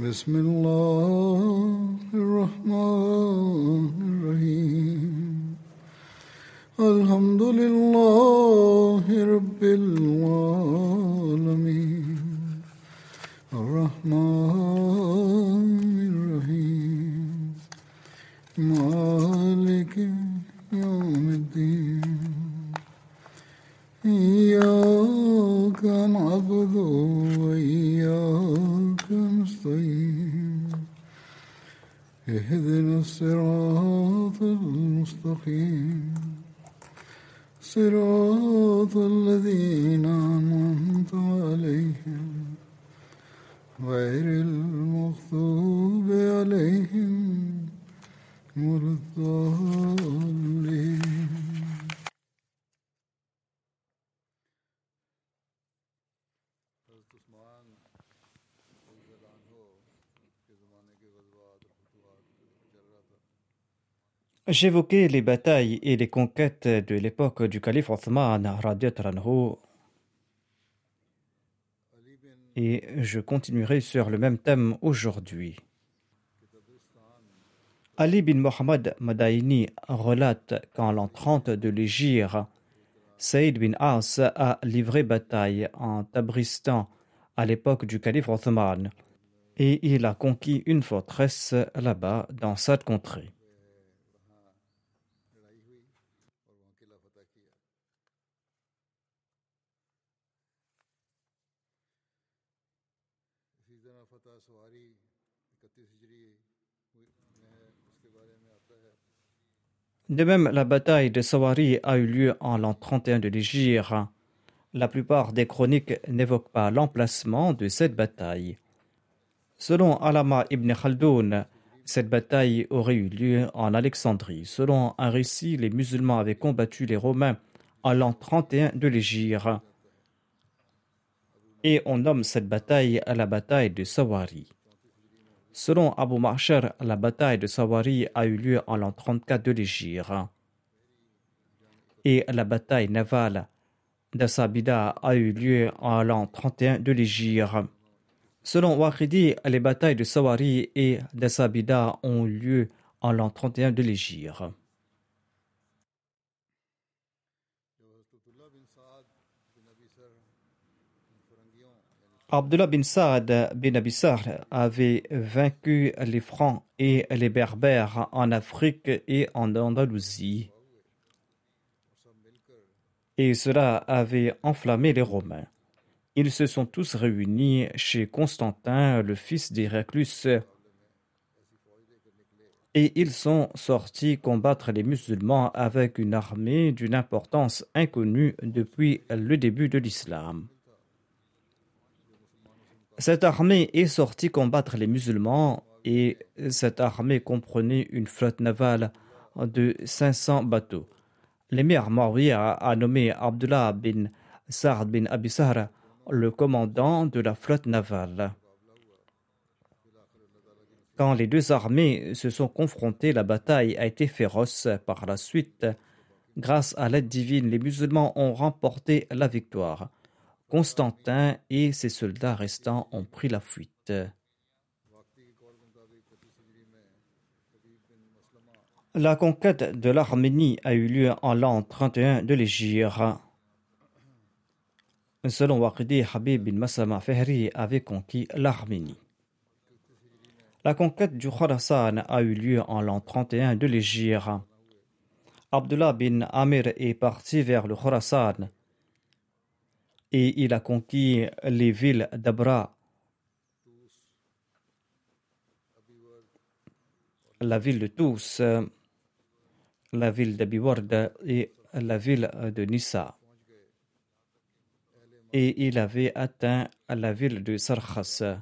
بسم الله الرحمن الرحيم الحمد لله رب العالمين الرحمن الرحيم مالك يوم الدين إياك نعبد وإياك نستعين اهدنا الصراط المستقيم صراط الذين أنعمت عليهم غير المغضوب عليهم ولا الضالين. J'évoquais les batailles et les conquêtes de l'époque du calife Othman radhiyallahu anhu et je continuerai sur le même thème aujourd'hui. Ali bin Muhammad Madaini relate qu'en l'an 30 de l'Hégire, Saïd bin As a livré bataille en Tabristan à l'époque du calife Othman et il a conquis une forteresse là-bas dans cette contrée. De même, la bataille de Sawari a eu lieu en l'an 31 de l'Hégire. La plupart des chroniques n'évoquent pas l'emplacement de cette bataille. Selon Allama ibn Khaldoun, cette bataille aurait eu lieu en Alexandrie. Selon un récit, les musulmans avaient combattu les Romains en l'an 31 de l'Hégire. Et on nomme cette bataille la bataille de Sawari. Selon Abu Ma'shar, la bataille de Sawari a eu lieu en l'an 34 de l'Hégire. Et la bataille navale d'Asabida a eu lieu en l'an 31 de l'Hégire. Selon Waqidi, les batailles de Sawari et d'Asabida ont eu lieu en l'an 31 de l'Hégire. Abdullah bin Saad bin Abi Sahl avait vaincu les Francs et les Berbères en Afrique et en Andalousie. Et cela avait enflammé les Romains. Ils se sont tous réunis chez Constantin, le fils d'Héraclus, et ils sont sortis combattre les musulmans avec une armée d'une importance inconnue depuis le début de l'islam. Cette armée est sortie combattre les musulmans et cette armée comprenait une flotte navale de 500 bateaux. L'émir Muawiyah a nommé Abdullah bin Saad bin Abi Sahl le commandant de la flotte navale. Quand les deux armées se sont confrontées, la bataille a été féroce. Par la suite, grâce à l'aide divine, les musulmans ont remporté la victoire. Constantin et ses soldats restants ont pris la fuite. La conquête de l'Arménie a eu lieu en l'an 31 de l'Hégire. Selon Waqidi, Habib bin Maslama Fihri avait conquis l'Arménie. La conquête du Khorasan a eu lieu en l'an 31 de l'Hégire. Abdullah bin Amir est parti vers le Khorasan. Et il a conquis les villes d'Abra, la ville de Tous, la ville d'Abiward et la ville de Nissa. Et il avait atteint la ville de Sarkhas.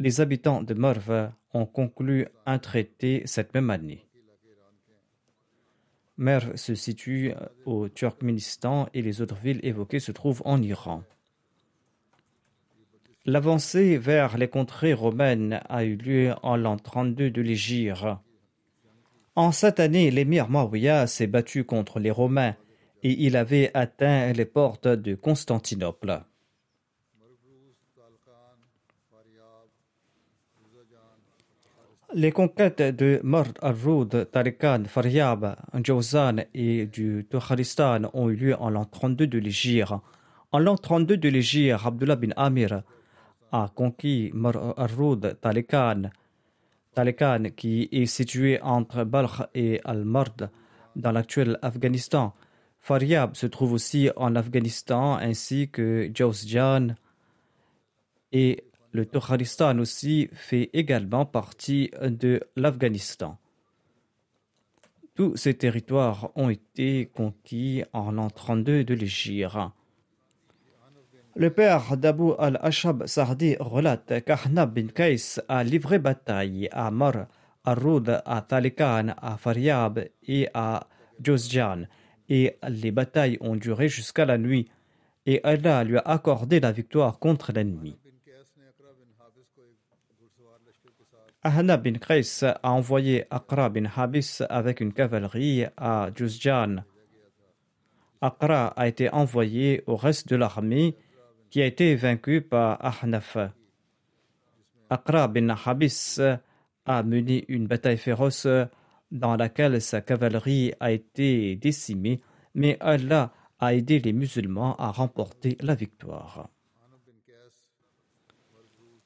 Les habitants de Merva ont conclu un traité cette même année. Merv se situe au Turkménistan et les autres villes évoquées se trouvent en Iran. L'avancée vers les contrées romaines a eu lieu en l'an 32 de l'Hégire. En cette année, l'émir Muawiyah s'est battu contre les Romains et il avait atteint les portes de Constantinople. Les conquêtes de Mard al-Rud, Tariqan, Faryab, Jawzan et du Tukharistan ont eu lieu en l'an 32 de l'Hégire. En l'an 32 de l'Hégire, Abdullah bin Amir a conquis Mard al-Rud, Tariqan, qui est situé entre Balkh et Al-Mard dans l'actuel Afghanistan. Faryab se trouve aussi en Afghanistan ainsi que Jawzjan et le Tukharistan aussi fait également partie de l'Afghanistan. Tous ces territoires ont été conquis en l'an 32 de l'Hégire. Le père d'Abu al-Ashab Sa'di relate qu'Ahnab bin Qais a livré bataille à Mar, à Rud, à Talikan, à Faryab et à Jawzjan. Et les batailles ont duré jusqu'à la nuit. Et Allah lui a accordé la victoire contre l'ennemi. Ahnab bin Qais a envoyé Aqra bin Habis avec une cavalerie à Jawzjan. Aqra a été envoyé au reste de l'armée qui a été vaincu par Ahnaf. Aqra bin Habis a mené une bataille féroce dans laquelle sa cavalerie a été décimée, mais Allah a aidé les musulmans à remporter la victoire.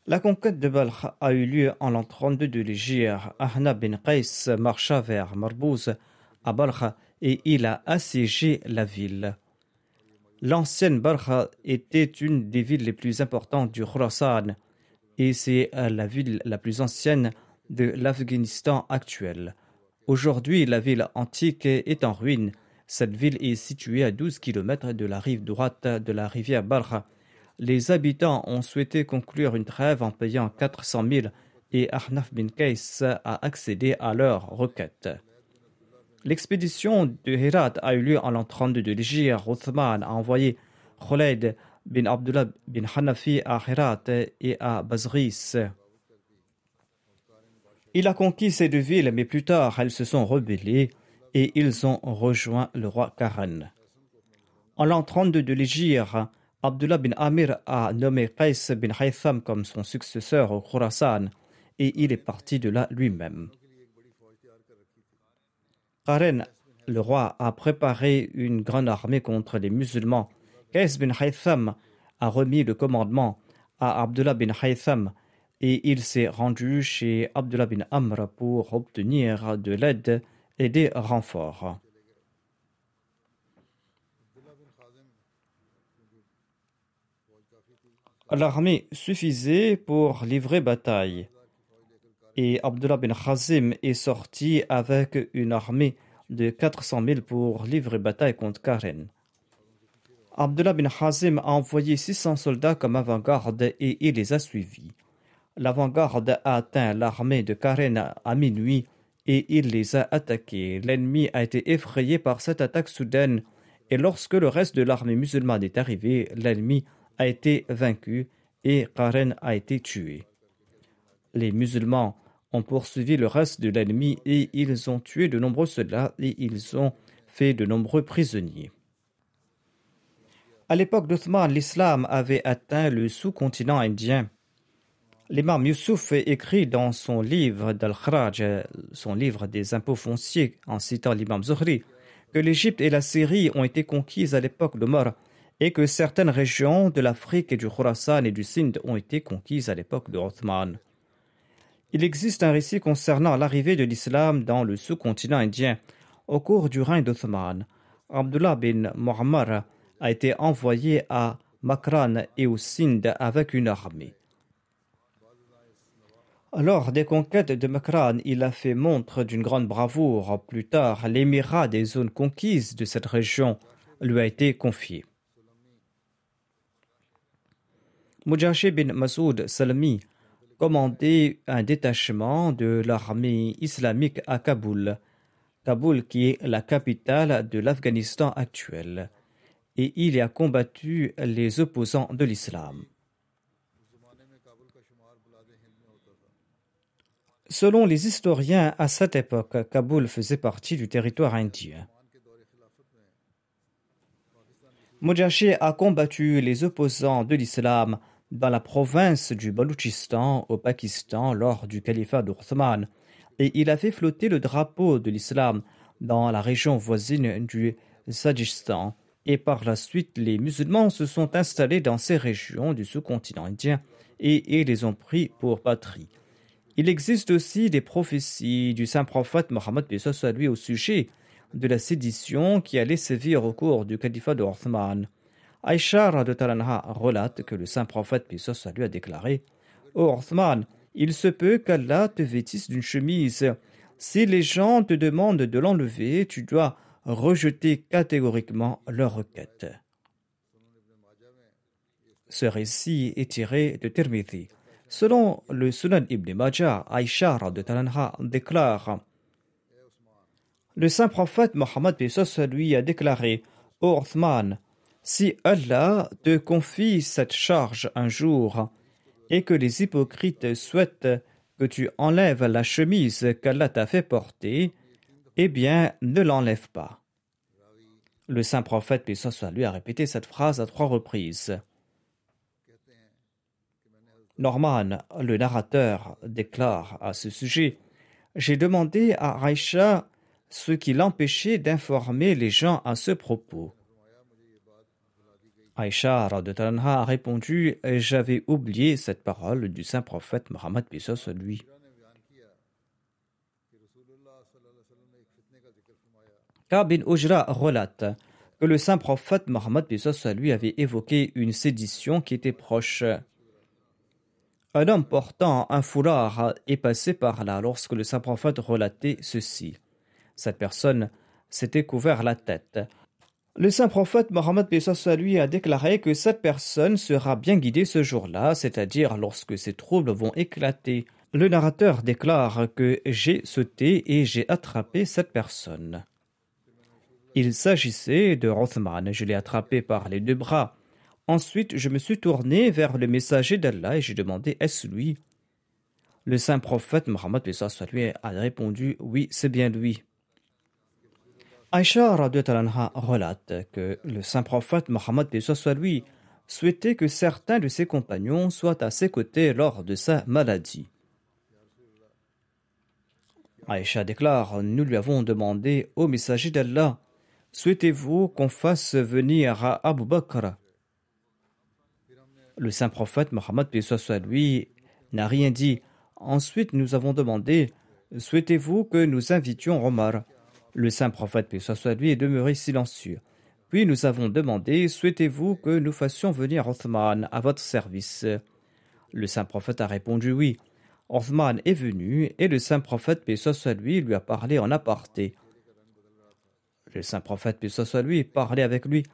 La conquête de Balkh a eu lieu en l'an 32 de l'Hégire. Ahnab bin Qais marcha vers Marbouz à Balkh et il a assiégé la ville. L'ancienne Balkh était une des villes les plus importantes du Khurasan et c'est la ville la plus ancienne de l'Afghanistan actuel. Aujourd'hui, la ville antique est en ruine. Cette ville est située à 12 km de la rive droite de la rivière Balkh. Les habitants ont souhaité conclure une trêve en payant 400 000 et Ahnaf bin Qais a accédé à leur requête. L'expédition de Hirat a eu lieu en l'an 32 de l'Hégire. Othman a envoyé Khulayd bin Abdullah bin Hanafi à Hirat et à Bazris. Il a conquis ces deux villes, mais plus tard, elles se sont rebellées et ils ont rejoint le roi Karan. En l'an 32 de l'Hégire, Abdullah bin Amir a nommé Qais bin Haytham comme son successeur au Khurasan et il est parti de là lui-même. Karen, le roi, a préparé une grande armée contre les musulmans. Qais bin Haytham a remis le commandement à Abdullah bin Haytham et il s'est rendu chez Abdullah bin Amr pour obtenir de l'aide et des renforts. L'armée suffisait pour livrer bataille et Abdullah bin Khazim est sorti avec une armée de 400 000 pour livrer bataille contre Karen. Abdullah bin Khazim a envoyé 600 soldats comme avant-garde et il les a suivis. L'avant-garde a atteint l'armée de Karen à minuit et il les a attaqués. L'ennemi a été effrayé par cette attaque soudaine et lorsque le reste de l'armée musulmane est arrivé, l'ennemi a été vaincu et Karen a été tué. Les musulmans ont poursuivi le reste de l'ennemi et ils ont tué de nombreux soldats et ils ont fait de nombreux prisonniers. À l'époque d'Othman, l'islam avait atteint le sous-continent indien. L'imam Yusuf écrit dans son livre d'Al-Kharaj, son livre des impôts fonciers, en citant l'imam Zuhri, que l'Égypte et la Syrie ont été conquises à l'époque d'Omar, et que certaines régions de l'Afrique et du Khurasan et du Sind ont été conquises à l'époque de Othman. Il existe un récit concernant l'arrivée de l'islam dans le sous-continent indien. Au cours du règne d'Othman, Abdullah bin Muammar a été envoyé à Makran et au Sind avec une armée. Lors des conquêtes de Makran, il a fait montre d'une grande bravoure. Plus tard, l'émirat des zones conquises de cette région lui a été confié. Mujashi bin Masoud Salmi commandait un détachement de l'armée islamique à Kaboul, qui est la capitale de l'Afghanistan actuel, et il y a combattu les opposants de l'islam. Selon les historiens, à cette époque, Kaboul faisait partie du territoire indien. Mujahid a combattu les opposants de l'islam dans la province du Baloutchistan au Pakistan lors du califat d'Othman, et il a fait flotter le drapeau de l'islam dans la région voisine du Sadjistan. Et par la suite, les musulmans se sont installés dans ces régions du sous-continent indien et les ont pris pour patrie. Il existe aussi des prophéties du saint prophète Mohammed au sujet de la sédition qui allait sévir au cours du califat de Othman. Aïcha de Talanha relate que le saint prophète a déclaré: « Ô Othman, il se peut qu'Allah te vêtisse d'une chemise. Si les gens te demandent de l'enlever, tu dois rejeter catégoriquement leur requête. » Ce récit est tiré de Tirmidhi. Selon le Sunan Ibn Majah, Aïcha de Talanha déclare: le saint prophète Mohammed lui a déclaré: « Ô Othman, si Allah te confie cette charge un jour et que les hypocrites souhaitent que tu enlèves la chemise qu'Allah t'a fait porter, eh bien, ne l'enlève pas. » Le saint prophète lui a répété cette phrase à 3 reprises. Norman, le narrateur, déclare à ce sujet: « J'ai demandé à Aïcha ce qui l'empêchait d'informer les gens à ce propos. » Aïcha de Talanha a répondu: « J'avais oublié cette parole du saint prophète Mohammed Bissos lui. » Ka'b bin Ujra relate que le saint prophète Mohammed Bissos lui avait évoqué une sédition qui était proche. Un homme portant un foulard est passé par là lorsque le saint prophète relatait ceci. Cette personne s'était couvert la tête. Le saint prophète Mohammed lui a déclaré que cette personne sera bien guidée ce jour-là, c'est-à-dire lorsque ses troubles vont éclater. Le narrateur déclare que « j'ai sauté et j'ai attrapé cette personne. Il s'agissait de Othman, je l'ai attrapé par les 2 bras. Ensuite, je me suis tourné vers le messager d'Allah et j'ai demandé: est-ce lui? Le saint prophète Mohammed lui a répondu: oui, c'est bien lui. » Aïcha de Talanha relate que le saint prophète Mohammed lui souhaitait que certains de ses compagnons soient à ses côtés lors de sa maladie. Aïcha déclare: « Nous lui avons demandé: ô messager d'Allah, souhaitez-vous qu'on fasse venir à Abu Bakr ?» Le saint prophète Mohammed lui n'a rien dit. Ensuite, nous avons demandé: « Souhaitez-vous que nous invitions Omar ?» Le saint prophète lui est demeuré silencieux. Puis nous avons demandé: « Souhaitez-vous que nous fassions venir Othman à votre service ?» Le saint prophète a répondu: « Oui. » Othman est venu et le saint prophète lui a parlé en aparté. Le saint prophète lui parlait avec lui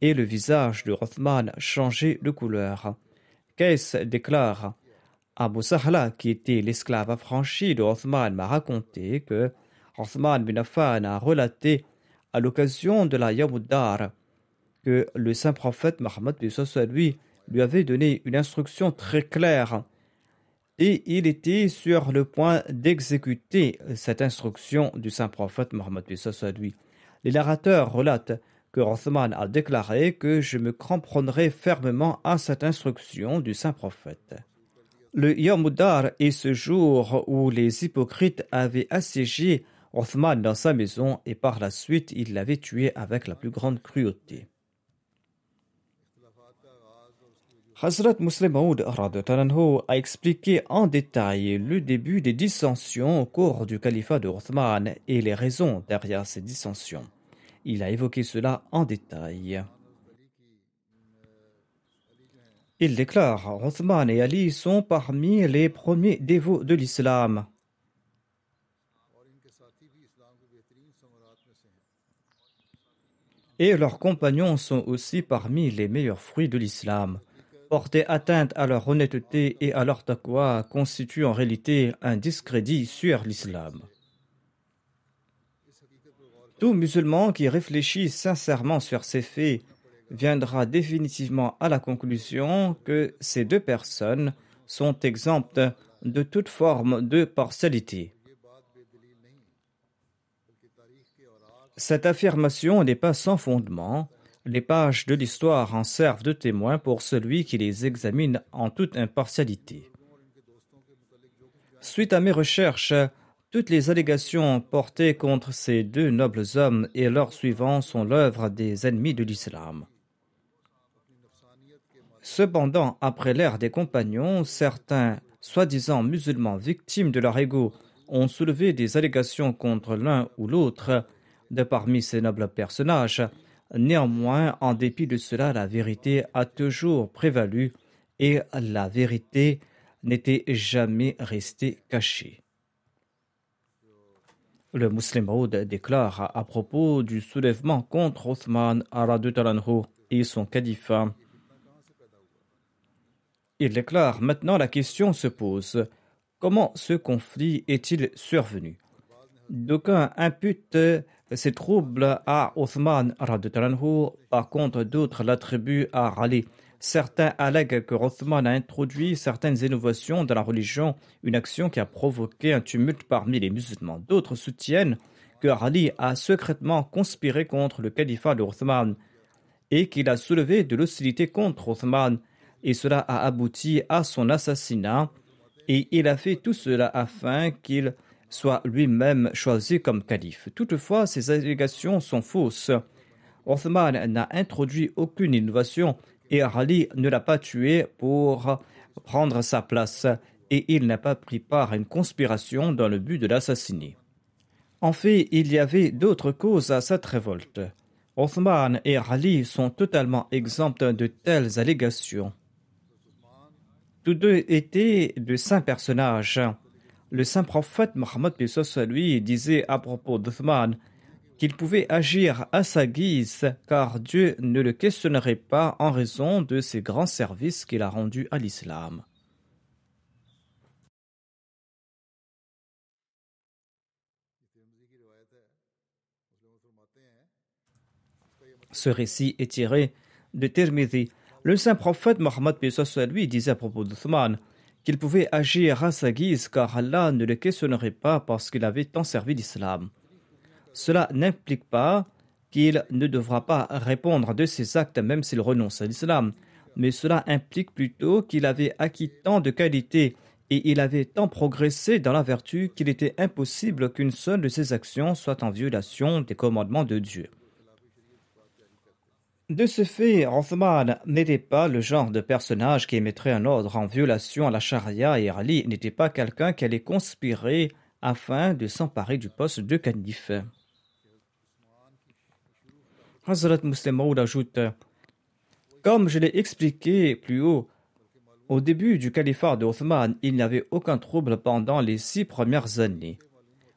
et le visage de Othman changeait de couleur. Kays déclare: « Abu Sahla, qui était l'esclave affranchi de Othman, m'a raconté que Othman bin Affan a relaté à l'occasion de la Yawmuddar que le saint prophète Mohammed lui avait donné une instruction très claire et il était sur le point d'exécuter cette instruction du saint prophète Mohammed lui. Les narrateurs relatent que Othman a déclaré que je me cramponnerai fermement à cette instruction du saint prophète. Le Yawmuddar est ce jour où les hypocrites avaient assiégé Othman dans sa maison et par la suite, il l'avait tué avec la plus grande cruauté. Hazrat Muslim Maud a expliqué en détail le début des dissensions au cours du califat de Othman et les raisons derrière ces dissensions. Il a évoqué cela en détail. Il déclare: « Othman et Ali sont parmi les premiers dévots de l'islam. » et leurs compagnons sont aussi parmi les meilleurs fruits de l'islam. Porter atteinte à leur honnêteté et à leur taqwa constitue en réalité un discrédit sur l'islam. Tout musulman qui réfléchit sincèrement sur ces faits viendra définitivement à la conclusion que ces deux personnes sont exemptes de toute forme de partialité. Cette affirmation n'est pas sans fondement. Les pages de l'histoire en servent de témoin pour celui qui les examine en toute impartialité. Suite à mes recherches, toutes les allégations portées contre ces deux nobles hommes et leurs suivants sont l'œuvre des ennemis de l'islam. Cependant, après l'ère des compagnons, certains soi-disant musulmans victimes de leur ego ont soulevé des allégations contre l'un ou l'autre de parmi ces nobles personnages. Néanmoins, en dépit de cela, la vérité a toujours prévalu et la vérité n'était jamais restée cachée. Le Muslim Aoud déclare à propos du soulèvement contre Othman radhiyallahu anhu et son califat. Il déclare: maintenant la question se pose, comment ce conflit est-il survenu? D'aucuns imputent ces troubles à Othman radhiyallahu anhu, par contre d'autres l'attribuent à Ali. Certains allèguent que Othman a introduit certaines innovations dans la religion, une action qui a provoqué un tumulte parmi les musulmans. D'autres soutiennent que Ali a secrètement conspiré contre le califat de Othman et qu'il a soulevé de l'hostilité contre Othman, et cela a abouti à son assassinat, et il a fait tout cela afin qu'il soit lui-même choisi comme calife. Toutefois, ces allégations sont fausses. Othman n'a introduit aucune innovation et Ali ne l'a pas tué pour prendre sa place, et il n'a pas pris part à une conspiration dans le but de l'assassiner. En fait, il y avait d'autres causes à cette révolte. Othman et Ali sont totalement exempts de telles allégations. Tous deux étaient de saints personnages. Le saint prophète Mohammed lui disait à propos d'Othman qu'il pouvait agir à sa guise car Dieu ne le questionnerait pas en raison de ses grands services qu'il a rendus à l'islam. Ce récit est tiré de Tirmidhi. Le saint prophète Mohammed lui disait à propos d'Othman qu'il pouvait agir à sa guise car Allah ne le questionnerait pas parce qu'il avait tant servi l'islam. Cela n'implique pas qu'il ne devra pas répondre de ses actes même s'il renonce à l'islam, mais cela implique plutôt qu'il avait acquis tant de qualités et il avait tant progressé dans la vertu qu'il était impossible qu'une seule de ses actions soit en violation des commandements de Dieu. De ce fait, Othman n'était pas le genre de personnage qui émettrait un ordre en violation à la charia, et Ali n'était pas quelqu'un qui allait conspirer afin de s'emparer du poste de calife. Hazrat Muslim Aoud ajoute: comme je l'ai expliqué plus haut, au début du califat de Othman, il n'y avait aucun trouble pendant les 6 premières années.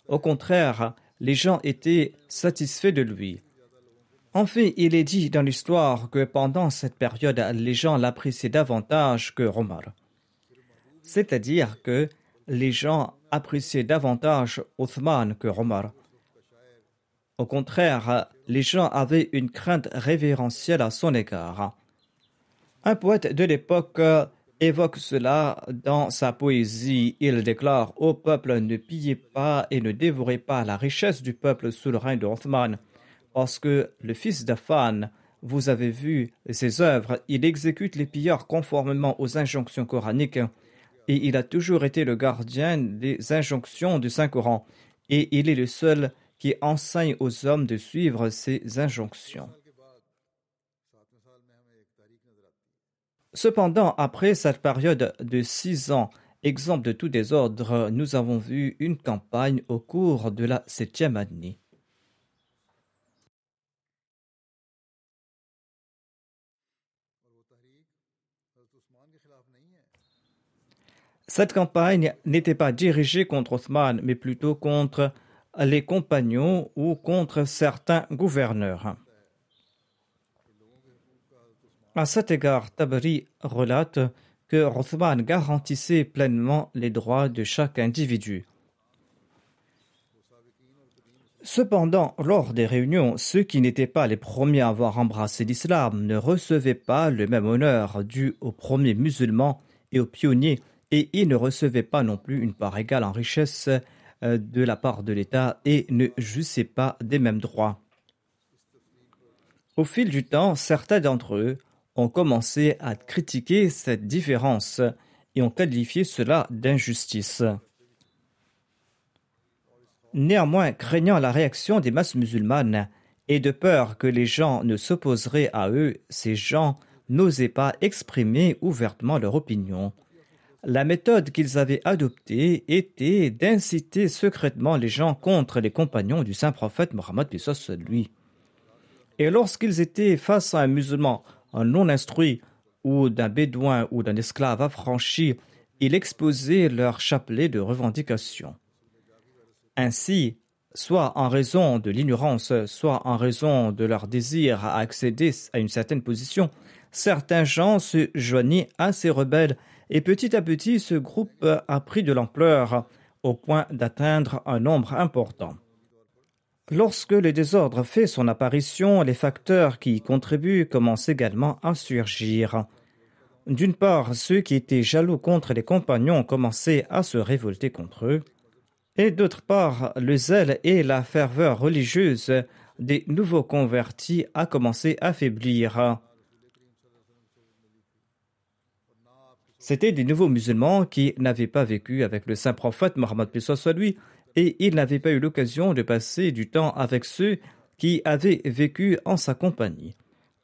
Au contraire, les gens étaient satisfaits de lui. En fait, il est dit dans l'histoire que pendant cette période, les gens l'appréciaient davantage que Omar. C'est-à-dire que les gens appréciaient davantage Othman que Omar. Au contraire, les gens avaient une crainte révérentielle à son égard. Un poète de l'époque évoque cela dans sa poésie. Il déclare: « Ô peuple, ne pillez pas et ne dévorez pas la richesse du peuple sous le règne de Othman. Parce que le fils d'Affan, vous avez vu ses œuvres, il exécute les pillards conformément aux injonctions coraniques et il a toujours été le gardien des injonctions du Saint-Coran et il est le seul qui enseigne aux hommes de suivre ces injonctions. » Cependant, après cette période de 6 ans, exemple de tout désordre, nous avons vu une campagne au cours de la 7e année. Cette campagne n'était pas dirigée contre Othman, mais plutôt contre les compagnons ou contre certains gouverneurs. À cet égard, Tabari relate que Uthman garantissait pleinement les droits de chaque individu. Cependant, lors des réunions, ceux qui n'étaient pas les premiers à avoir embrassé l'islam ne recevaient pas le même honneur dû aux premiers musulmans et aux pionniers, et ils ne recevaient pas non plus une part égale en richesse de la part de l'État et ne jouissaient pas des mêmes droits. Au fil du temps, certains d'entre eux ont commencé à critiquer cette différence et ont qualifié cela d'injustice. Néanmoins, craignant la réaction des masses musulmanes et de peur que les gens ne s'opposeraient à eux, ces gens n'osaient pas exprimer ouvertement leur opinion. La méthode qu'ils avaient adoptée était d'inciter secrètement les gens contre les compagnons du Saint-Prophète Mohammed (paix sur lui). Et lorsqu'ils étaient face à un musulman, un non-instruit ou d'un bédouin ou d'un esclave affranchi, ils exposaient leur chapelet de revendications. Ainsi, soit en raison de l'ignorance, soit en raison de leur désir à accéder à une certaine position, certains gens se joignaient à ces rebelles et petit à petit, ce groupe a pris de l'ampleur au point d'atteindre un nombre important. Lorsque le désordre fait son apparition, les facteurs qui y contribuent commencent également à surgir. D'une part, ceux qui étaient jaloux contre les compagnons commençaient à se révolter contre eux. Et d'autre part, le zèle et la ferveur religieuse des nouveaux convertis a commencé à faiblir. C'étaient des nouveaux musulmans qui n'avaient pas vécu avec le saint prophète Mohammed (paix sur lui), et ils n'avaient pas eu l'occasion de passer du temps avec ceux qui avaient vécu en sa compagnie.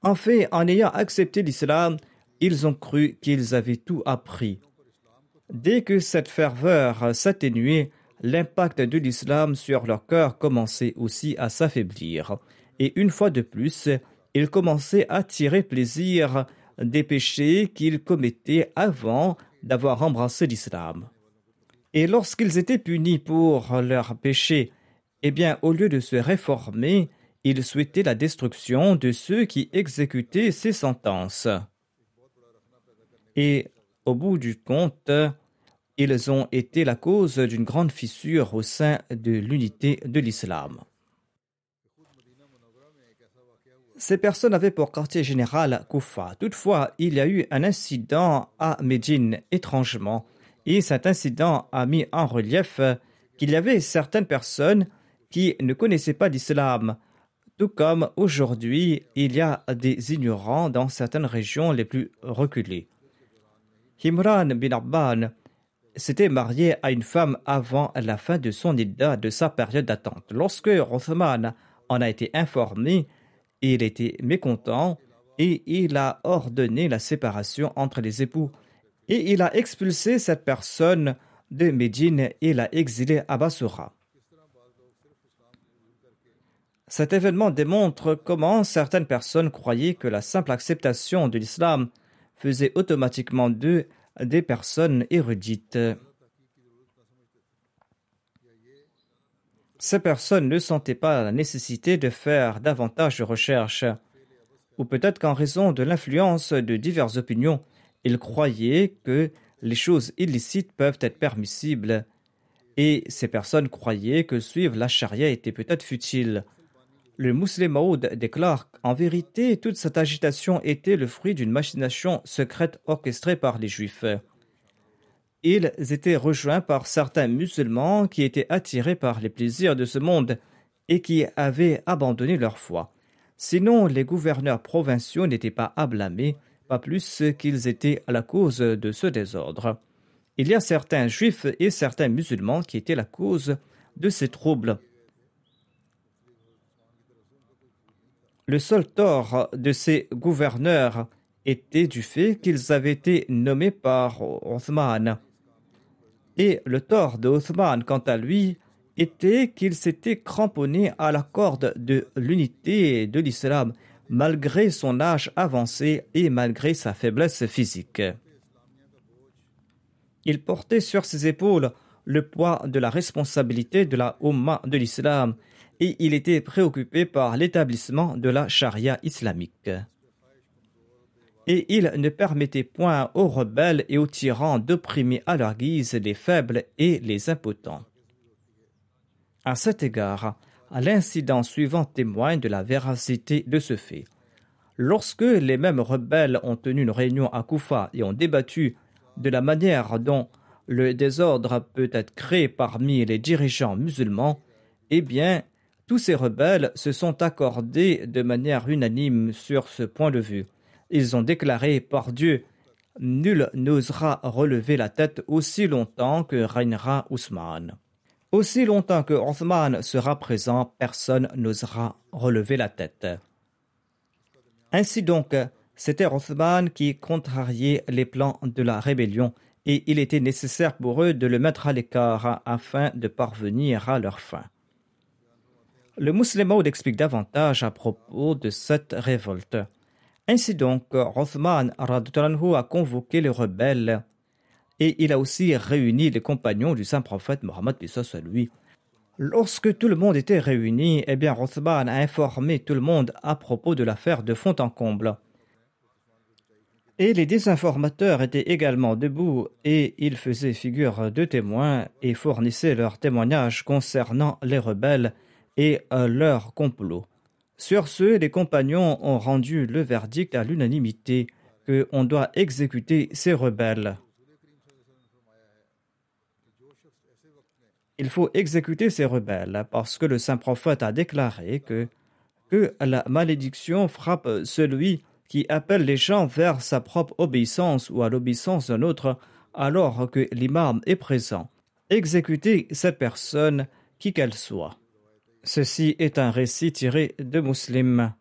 En fait, en ayant accepté l'islam, ils ont cru qu'ils avaient tout appris. Dès que cette ferveur s'atténuait, l'impact de l'islam sur leur cœur commençait aussi à s'affaiblir. Et une fois de plus, ils commençaient à tirer plaisir des péchés qu'ils commettaient avant d'avoir embrassé l'islam. Et lorsqu'ils étaient punis pour leurs péchés, au lieu de se réformer, ils souhaitaient la destruction de ceux qui exécutaient ces sentences. Et au bout du compte, ils ont été la cause d'une grande fissure au sein de l'unité de l'islam. Ces personnes avaient pour quartier général Koufa. Toutefois, il y a eu un incident à Médine, étrangement. Et cet incident a mis en relief qu'il y avait certaines personnes qui ne connaissaient pas l'islam. Tout comme aujourd'hui, il y a des ignorants dans certaines régions les plus reculées. Imran bin Abban s'était marié à une femme avant la fin de son idda, de sa période d'attente. Lorsque Uthman en a été informé, il était mécontent et il a ordonné la séparation entre les époux. Et il a expulsé cette personne de Médine et l'a exilée à Bassorah. Cet événement démontre comment certaines personnes croyaient que la simple acceptation de l'islam faisait automatiquement d'eux des personnes érudites. Ces personnes ne sentaient pas la nécessité de faire davantage de recherches, ou peut-être qu'en raison de l'influence de diverses opinions, ils croyaient que les choses illicites peuvent être permissibles, et ces personnes croyaient que suivre la charia était peut-être futile. Le Mouslim Maoud déclare qu'en vérité, toute cette agitation était le fruit d'une machination secrète orchestrée par les Juifs. Ils étaient rejoints par certains musulmans qui étaient attirés par les plaisirs de ce monde et qui avaient abandonné leur foi. Sinon, les gouverneurs provinciaux n'étaient pas à blâmer, pas plus qu'ils étaient à la cause de ce désordre. Il y a certains juifs et certains musulmans qui étaient la cause de ces troubles. Le seul tort de ces gouverneurs était du fait qu'ils avaient été nommés par Uthman. Et le tort de Uthman, quant à lui, était qu'il s'était cramponné à la corde de l'unité de l'islam, malgré son âge avancé et malgré sa faiblesse physique. Il portait sur ses épaules le poids de la responsabilité de la Ummah de l'islam et il était préoccupé par l'établissement de la charia islamique. Et ils ne permettaient point aux rebelles et aux tyrans d'opprimer à leur guise les faibles et les impotents. À cet égard, l'incident suivant témoigne de la véracité de ce fait. Lorsque les mêmes rebelles ont tenu une réunion à Koufa et ont débattu de la manière dont le désordre peut être créé parmi les dirigeants musulmans, eh bien, tous ces rebelles se sont accordés de manière unanime sur ce point de vue. Ils ont déclaré par Dieu, « Nul n'osera relever la tête aussi longtemps que règnera Ousmane. » Aussi longtemps que Othman sera présent, personne n'osera relever la tête. Ainsi donc, c'était Othman qui contrariait les plans de la rébellion et il était nécessaire pour eux de le mettre à l'écart afin de parvenir à leur fin. Le Muslim Maud explique davantage à propos de cette révolte. Ainsi donc, Othman a convoqué les rebelles et il a aussi réuni les compagnons du Saint-Prophète Mohammed Bissos à lui. Lorsque tout le monde était réuni, eh bien Othman a informé tout le monde à propos de l'affaire de fond en comble. Et les désinformateurs étaient également debout et ils faisaient figure de témoins et fournissaient leurs témoignages concernant les rebelles et leur complot. Sur ce, les compagnons ont rendu le verdict à l'unanimité que on doit exécuter ces rebelles. Il faut exécuter ces rebelles parce que le saint prophète a déclaré que la malédiction frappe celui qui appelle les gens vers sa propre obéissance ou à l'obéissance d'un autre alors que l'imam est présent. Exécutez cette personne, qui qu'elle soit. Ceci est un récit tiré de Muslim.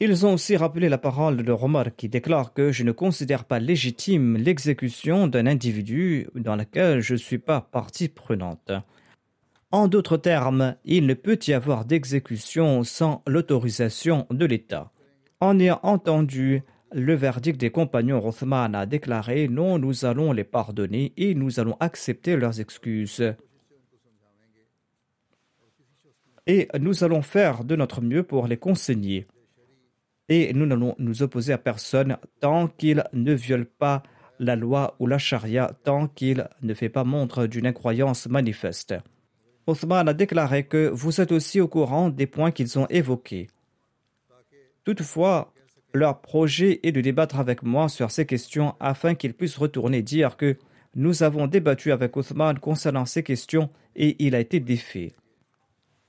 Ils ont aussi rappelé la parole de Omar qui déclare que « Je ne considère pas légitime l'exécution d'un individu dans laquelle je ne suis pas partie prenante. » En d'autres termes, il ne peut y avoir d'exécution sans l'autorisation de l'État. En ayant entendu le verdict des compagnons, Othman a déclaré « Non, nous allons les pardonner et nous allons accepter leurs excuses. » Et nous allons faire de notre mieux pour les conseiller. Et nous n'allons nous opposer à personne tant qu'il ne viole pas la loi ou la charia, tant qu'il ne fait pas montre d'une incroyance manifeste. Othman a déclaré que vous êtes aussi au courant des points qu'ils ont évoqués. Toutefois, leur projet est de débattre avec moi sur ces questions afin qu'ils puissent retourner dire que nous avons débattu avec Othman concernant ces questions et il a été défait.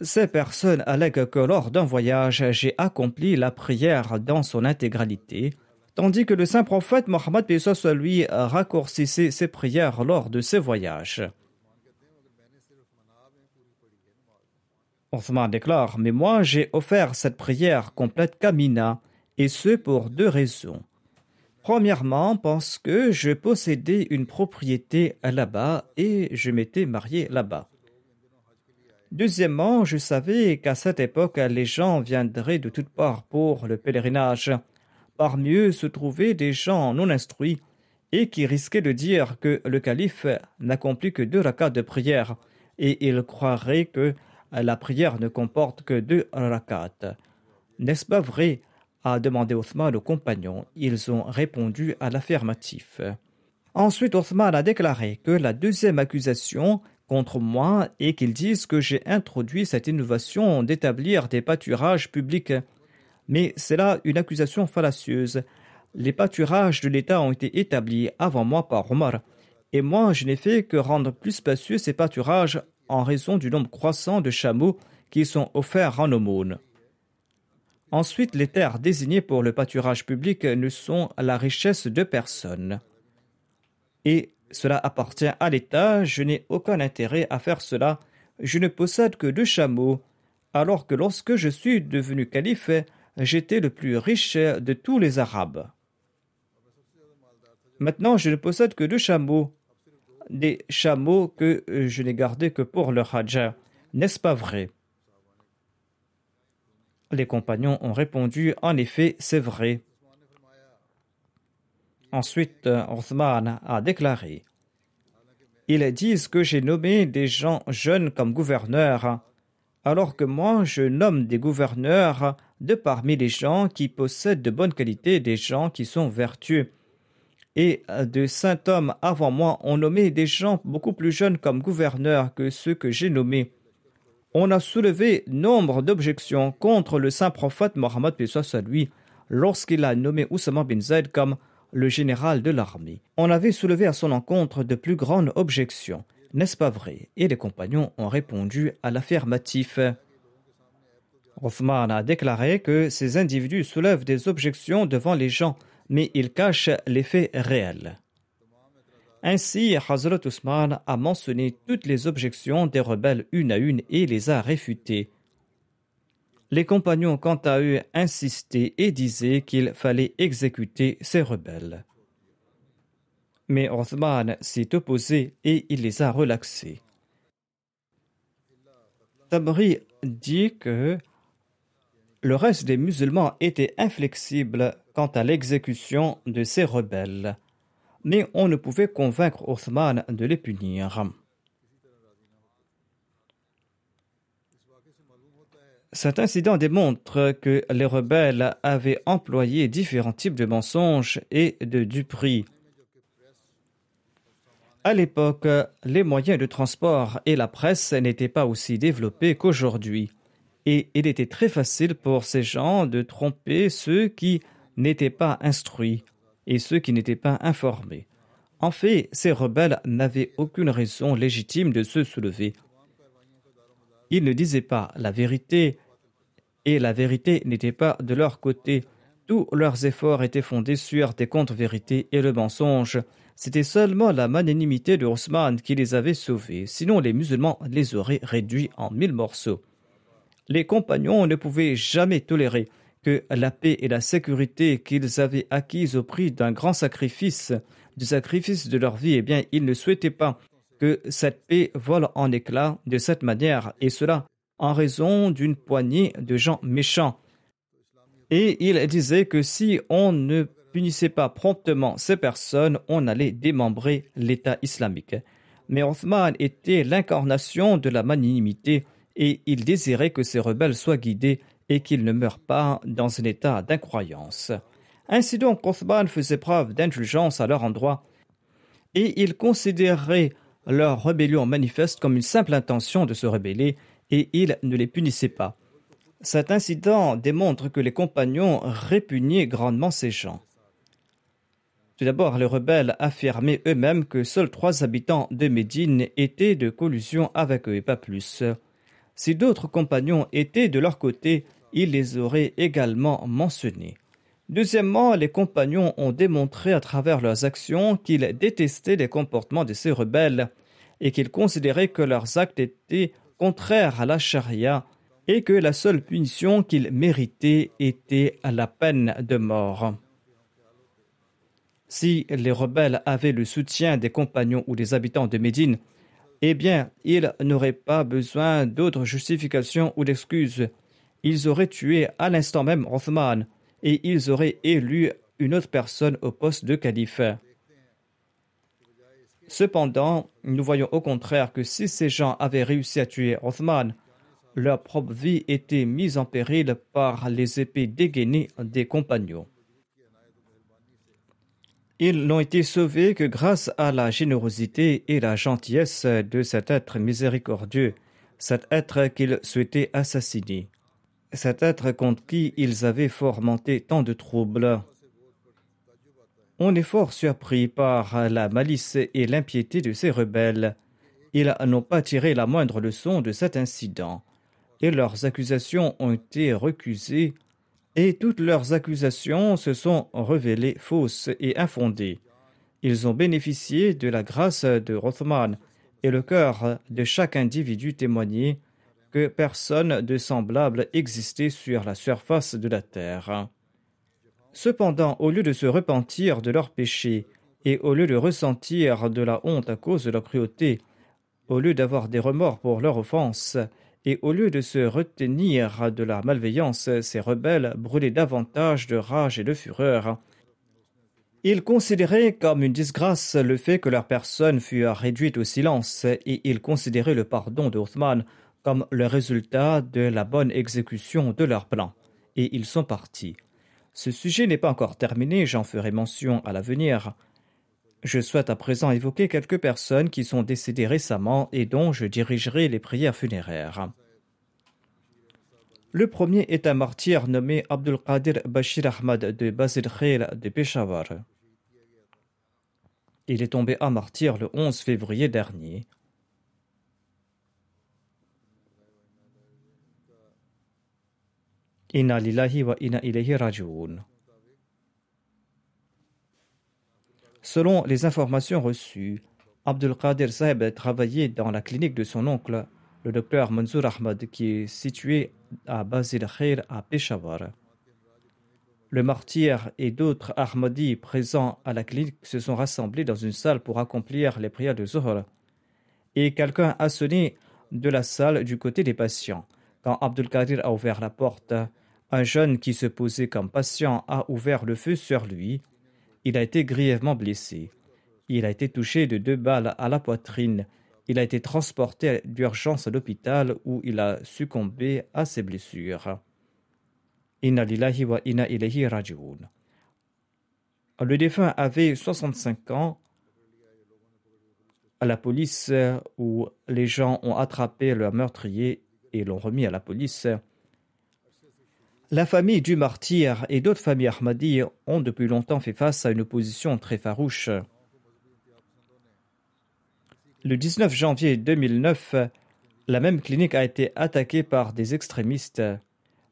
Ces personnes allèguent que lors d'un voyage, j'ai accompli la prière dans son intégralité, tandis que le saint prophète Mohammed Bissos lui raccourcissait ses prières lors de ses voyages. Othman déclare « Mais moi, j'ai offert cette prière complète qu'à Mina, et ce pour deux raisons. Premièrement, parce que je possédais une propriété là-bas et je m'étais marié là-bas. Deuxièmement, je savais qu'à cette époque, les gens viendraient de toutes parts pour le pèlerinage. Parmi eux se trouvaient des gens non instruits et qui risquaient de dire que le calife n'accomplit que 2 rakats de prière et ils croiraient que la prière ne comporte que 2 rakats. « N'est-ce pas vrai ?» a demandé Othman aux compagnons. Ils ont répondu à l'affirmatif. Ensuite, Othman a déclaré que la deuxième accusation contre moi et qu'ils disent que j'ai introduit cette innovation d'établir des pâturages publics. Mais c'est là une accusation fallacieuse. Les pâturages de l'État ont été établis avant moi par Omar. Et moi, je n'ai fait que rendre plus spacieux ces pâturages en raison du nombre croissant de chameaux qui sont offerts en aumône. Ensuite, les terres désignées pour le pâturage public ne sont la richesse de personne. Et cela appartient à l'État, je n'ai aucun intérêt à faire cela, je ne possède que 2 chameaux, alors que lorsque je suis devenu calife, j'étais le plus riche de tous les Arabes. Maintenant, je ne possède que 2 chameaux, des chameaux que je n'ai gardés que pour le Hajj, n'est-ce pas vrai? Les compagnons ont répondu, en effet, c'est vrai. Ensuite, Othman a déclaré « Ils disent que j'ai nommé des gens jeunes comme gouverneurs alors que moi je nomme des gouverneurs de parmi les gens qui possèdent de bonnes qualités, des gens qui sont vertueux. Et de saints hommes avant moi ont nommé des gens beaucoup plus jeunes comme gouverneurs que ceux que j'ai nommés. On a soulevé nombre d'objections contre le saint prophète Mohammed paix soit lui lorsqu'il a nommé Oussama bin Zayd comme le général de l'armée. On avait soulevé à son encontre de plus grandes objections, n'est-ce pas vrai? Et les compagnons ont répondu à l'affirmatif. Othman a déclaré que ces individus soulèvent des objections devant les gens, mais ils cachent les faits réels. Ainsi, Hazrat Othman a mentionné toutes les objections des rebelles une à une et les a réfutées. Les compagnons, quant à eux, insistaient et disaient qu'il fallait exécuter ces rebelles. Mais Othman s'est opposé et il les a relaxés. Tabri dit que le reste des musulmans était inflexible quant à l'exécution de ces rebelles, mais on ne pouvait convaincre Othman de les punir. Cet incident démontre que les rebelles avaient employé différents types de mensonges et de duperies. À l'époque, les moyens de transport et la presse n'étaient pas aussi développés qu'aujourd'hui, et il était très facile pour ces gens de tromper ceux qui n'étaient pas instruits et ceux qui n'étaient pas informés. En fait, ces rebelles n'avaient aucune raison légitime de se soulever. Ils ne disaient pas la vérité et la vérité n'était pas de leur côté. Tous leurs efforts étaient fondés sur des contre-vérités et le mensonge. C'était seulement la magnanimité de Othman qui les avait sauvés, sinon les musulmans les auraient réduits en 1000 morceaux. Les compagnons ne pouvaient jamais tolérer que la paix et la sécurité qu'ils avaient acquises au prix d'un grand sacrifice, du sacrifice de leur vie, eh bien, ils ne souhaitaient pas que cette paix vole en éclats de cette manière, et cela en raison d'une poignée de gens méchants. Et il disait que si on ne punissait pas promptement ces personnes, on allait démembrer l'État islamique. Mais Othman était l'incarnation de la magnanimité et il désirait que ces rebelles soient guidés et qu'ils ne meurent pas dans un état d'incroyance. Ainsi donc, Othman faisait preuve d'indulgence à leur endroit et il considérait leur rébellion manifeste comme une simple intention de se rebeller et il ne les punissait pas. Cet incident démontre que les compagnons répugnaient grandement ces gens. Tout d'abord, les rebelles affirmaient eux-mêmes que seuls 3 habitants de Médine étaient de collusion avec eux et pas plus. Si d'autres compagnons étaient de leur côté, ils les auraient également mentionnés. Deuxièmement, les compagnons ont démontré à travers leurs actions qu'ils détestaient les comportements de ces rebelles et qu'ils considéraient que leurs actes étaient contraires à la charia et que la seule punition qu'ils méritaient était la peine de mort. Si les rebelles avaient le soutien des compagnons ou des habitants de Médine, eh bien, ils n'auraient pas besoin d'autres justifications ou d'excuses. Ils auraient tué à l'instant même Othman et ils auraient élu une autre personne au poste de calife. Cependant, nous voyons au contraire que si ces gens avaient réussi à tuer Othman, leur propre vie était mise en péril par les épées dégainées des compagnons. Ils n'ont été sauvés que grâce à la générosité et la gentillesse de cet être miséricordieux, cet être qu'ils souhaitaient assassiner, cet être contre qui ils avaient fomenté tant de troubles. On est fort surpris par la malice et l'impiété de ces rebelles. Ils n'ont pas tiré la moindre leçon de cet incident. Et leurs accusations ont été recusées, et toutes leurs accusations se sont révélées fausses et infondées. Ils ont bénéficié de la grâce de Othman, et le cœur de chaque individu témoignait que personne de semblable existait sur la surface de la terre. Cependant, au lieu de se repentir de leurs péchés, et au lieu de ressentir de la honte à cause de leur cruauté, au lieu d'avoir des remords pour leur offense, et au lieu de se retenir de la malveillance, ces rebelles brûlaient davantage de rage et de fureur. Ils considéraient comme une disgrâce le fait que leur personne fût réduite au silence et ils considéraient le pardon de Othman comme le résultat de la bonne exécution de leur plan, et ils sont partis. Ce sujet n'est pas encore terminé, j'en ferai mention à l'avenir. Je souhaite à présent évoquer quelques personnes qui sont décédées récemment et dont je dirigerai les prières funéraires. Le premier est un martyr nommé Abdul Qadir Bashir Ahmad de Bazidkhel de Peshawar. Il est tombé à martyr le 11 février dernier. Inna lillahi wa inna ilayhi raji'un. Selon les informations reçues, Abdul Qadir Saheb travaillait dans la clinique de son oncle, le docteur Mansour Ahmad, qui est situé à Bazidkhel à Peshawar. Le martyr et d'autres Ahmadis présents à la clinique se sont rassemblés dans une salle pour accomplir les prières de Zuhr. Et quelqu'un a sonné de la salle du côté des patients. Quand Abdul Qadir a ouvert la porte, un jeune qui se posait comme patient a ouvert le feu sur lui. Il a été grièvement blessé. Il a été touché de 2 balles à la poitrine. Il a été transporté d'urgence à l'hôpital où il a succombé à ses blessures. Inna lillahi wa inna ilayhi raji'un. Le défunt avait 65 ans. La police, où les gens ont attrapé le meurtrier et l'ont remis à la police. La famille du martyr et d'autres familles Ahmadis ont depuis longtemps fait face à une opposition très farouche. Le 19 janvier 2009, la même clinique a été attaquée par des extrémistes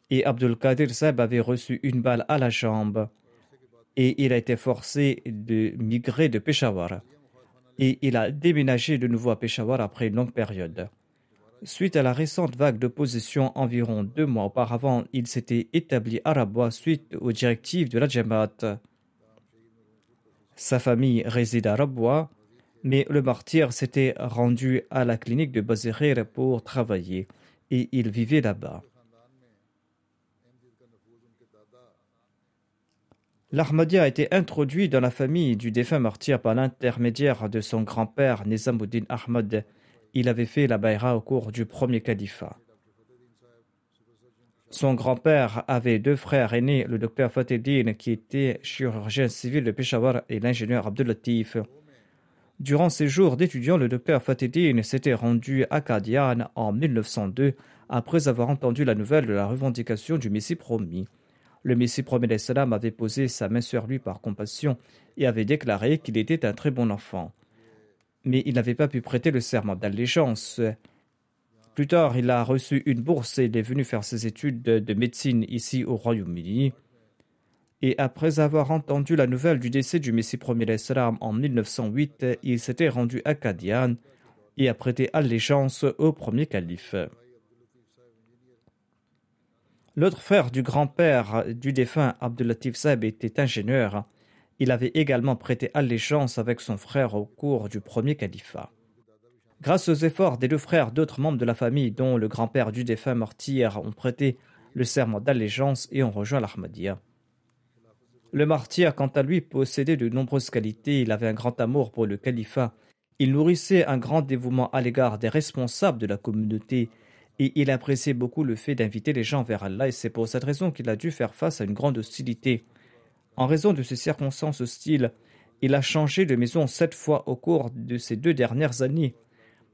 et Abdul Qadir Saheb avait reçu 1 balle à la jambe et il a été forcé de migrer de Peshawar et il a déménagé de nouveau à Peshawar après une longue période. Suite à la récente vague d'opposition environ 2 mois auparavant, il s'était établi à Rabat suite aux directives de la Jamaat. Sa famille réside à Rabat. Mais le martyr s'était rendu à la clinique de Bazidkhel pour travailler et il vivait là-bas. L'Ahmadiyya a été introduit dans la famille du défunt martyr par l'intermédiaire de son grand-père Nizamuddin Ahmad. Il avait fait la baïra au cours du premier califat. Son grand-père avait 2 frères aînés, le docteur Fateddin qui était chirurgien civil de Peshawar et l'ingénieur Abdul Latif. Durant ses jours d'étudiant, le docteur Fateddin s'était rendu à Qadian en 1902 après avoir entendu la nouvelle de la revendication du Messie promis. Le Messie promis avait posé sa main sur lui par compassion et avait déclaré qu'il était un très bon enfant. Mais il n'avait pas pu prêter le serment d'allégeance. Plus tard, il a reçu une bourse et il est venu faire ses études de médecine ici au Royaume-Uni. Et après avoir entendu la nouvelle du décès du Messie promis en 1908, il s'était rendu à Qadian et a prêté allégeance au premier calife. L'autre frère du grand-père du défunt Abdul Latif Saheb était ingénieur. Il avait également prêté allégeance avec son frère au cours du premier califat. Grâce aux efforts des 2 frères, d'autres membres de la famille, dont le grand-père du défunt martyr, ont prêté le serment d'allégeance et ont rejoint l'Ahmadiyya. Le martyr, quant à lui, possédait de nombreuses qualités. Il avait un grand amour pour le califat. Il nourrissait un grand dévouement à l'égard des responsables de la communauté et il appréciait beaucoup le fait d'inviter les gens vers Allah et c'est pour cette raison qu'il a dû faire face à une grande hostilité. En raison de ces circonstances hostiles, il a changé de maison 7 fois au cours de ces 2 dernières années.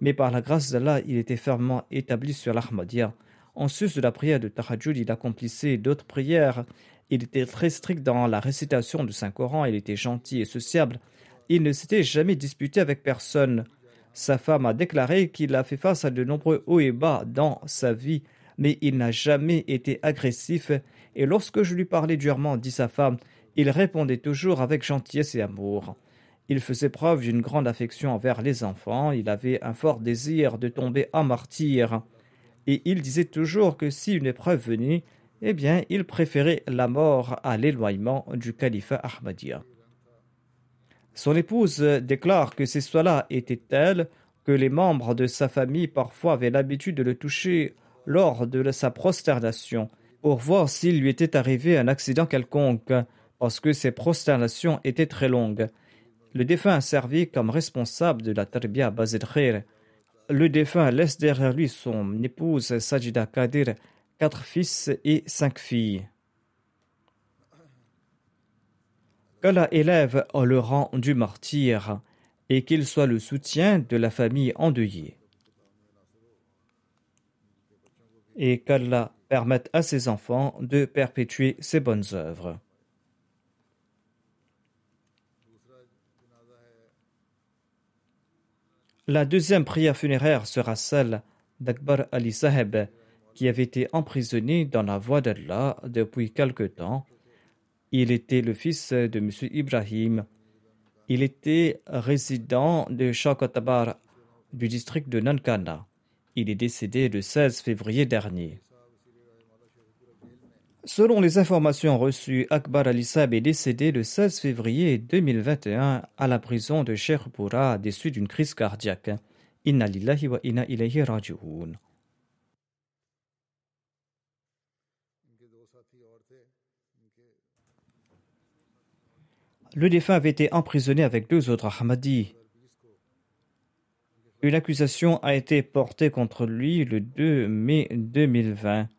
Mais par la grâce d'Allah, il était fermement établi sur l'Ahmadiyya. En sus de la prière de Tahajjud, il accomplissait d'autres prières. Il était très strict dans la récitation du Saint-Coran, il était gentil et sociable. Il ne s'était jamais disputé avec personne. Sa femme a déclaré qu'il a fait face à de nombreux hauts et bas dans sa vie, mais il n'a jamais été agressif. Et lorsque je lui parlais durement, dit sa femme, il répondait toujours avec gentillesse et amour. Il faisait preuve d'une grande affection envers les enfants. Il avait un fort désir de tomber en martyr. Et il disait toujours que si une épreuve venait, il préférait la mort à l'éloignement du califat Ahmadiyya. Son épouse déclare que ces soins-là étaient tels que les membres de sa famille parfois avaient l'habitude de le toucher lors de sa prosternation pour voir s'il lui était arrivé un accident quelconque, parce que ses prosternations étaient très longues. Le défunt a servi comme responsable de la Tarbiya à Bazidkhel. le défunt laisse derrière lui son épouse Sajida Qadir, 4 fils et 5 filles. Qu'Allah élève en le rang du martyr et qu'il soit le soutien de la famille endeuillée. Et qu'Allah permette à ses enfants de perpétuer ses bonnes œuvres. La deuxième prière funéraire sera celle d'Akbar Ali Saheb, qui avait été emprisonné dans la voie d'Allah depuis quelque temps. Il était le fils de M. Ibrahim. Il était résident de Shakatabar du district de Nankana. Il est décédé le 16 février dernier. Selon les informations reçues, Akbar Ali Saheb est décédé le 16 février 2021 à la prison de Sherpura des suites d'une crise cardiaque. Inna lillahi wa inna ilayhi raji'un. Le défunt avait été emprisonné avec 2 autres Ahmadis. Une accusation a été portée contre lui le 2 mai 2020.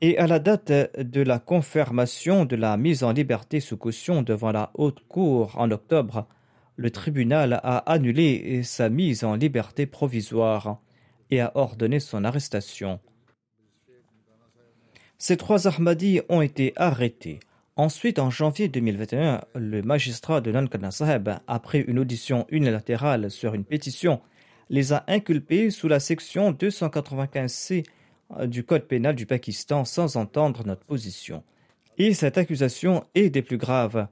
Et à la date de la confirmation de la mise en liberté sous caution devant la Haute Cour en octobre, le tribunal a annulé sa mise en liberté provisoire et a ordonné son arrestation. Ces 3 Ahmadis ont été arrêtés. Ensuite, en janvier 2021, le magistrat de Nankana Saheb, après une audition unilatérale sur une pétition, les a inculpés sous la section 295C du Code pénal du Pakistan sans entendre notre position. Et cette accusation est des plus graves.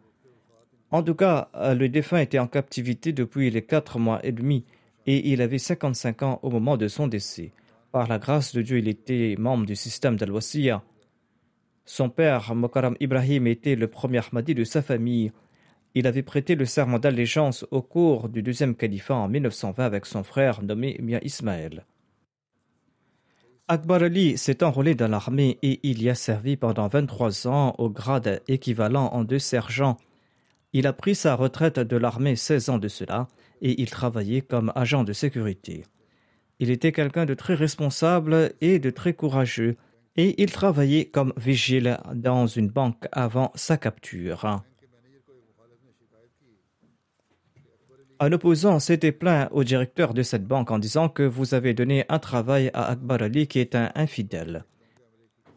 En tout cas, le défunt était en captivité depuis les 4 mois et demi et il avait 55 ans au moment de son décès. Par la grâce de Dieu, il était membre du système d'Al-Wasiyah. Son père, Mokaram Ibrahim, était le premier Ahmadi de sa famille. Il avait prêté le serment d'allégeance au cours du deuxième califat en 1920 avec son frère nommé Mia Ismaël. Akbar Ali s'est enrôlé dans l'armée et il y a servi pendant 23 ans au grade équivalent en 2 sergents. Il a pris sa retraite de l'armée 16 ans de cela et il travaillait comme agent de sécurité. Il était quelqu'un de très responsable et de très courageux et il travaillait comme vigile dans une banque avant sa capture. Un opposant s'était plaint au directeur de cette banque en disant que vous avez donné un travail à Akbar Ali qui est un infidèle.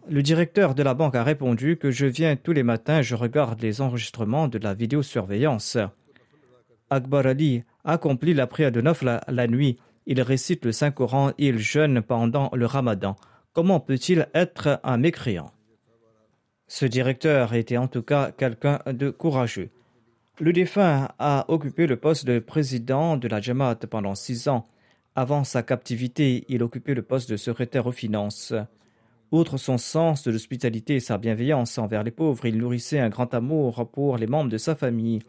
Le directeur de la banque a répondu que je viens tous les matins, je regarde les enregistrements de la vidéosurveillance. Akbar Ali accomplit la prière de Nafl la nuit, il récite le Saint-Coran et il jeûne pendant le Ramadan. Comment peut-il être un mécréant? Ce directeur était en tout cas quelqu'un de courageux. Le défunt a occupé le poste de président de la Jamaat pendant 6 ans. Avant sa captivité, il occupait le poste de secrétaire aux finances. Outre son sens de l'hospitalité et sa bienveillance envers les pauvres, il nourrissait un grand amour pour les membres de sa famille.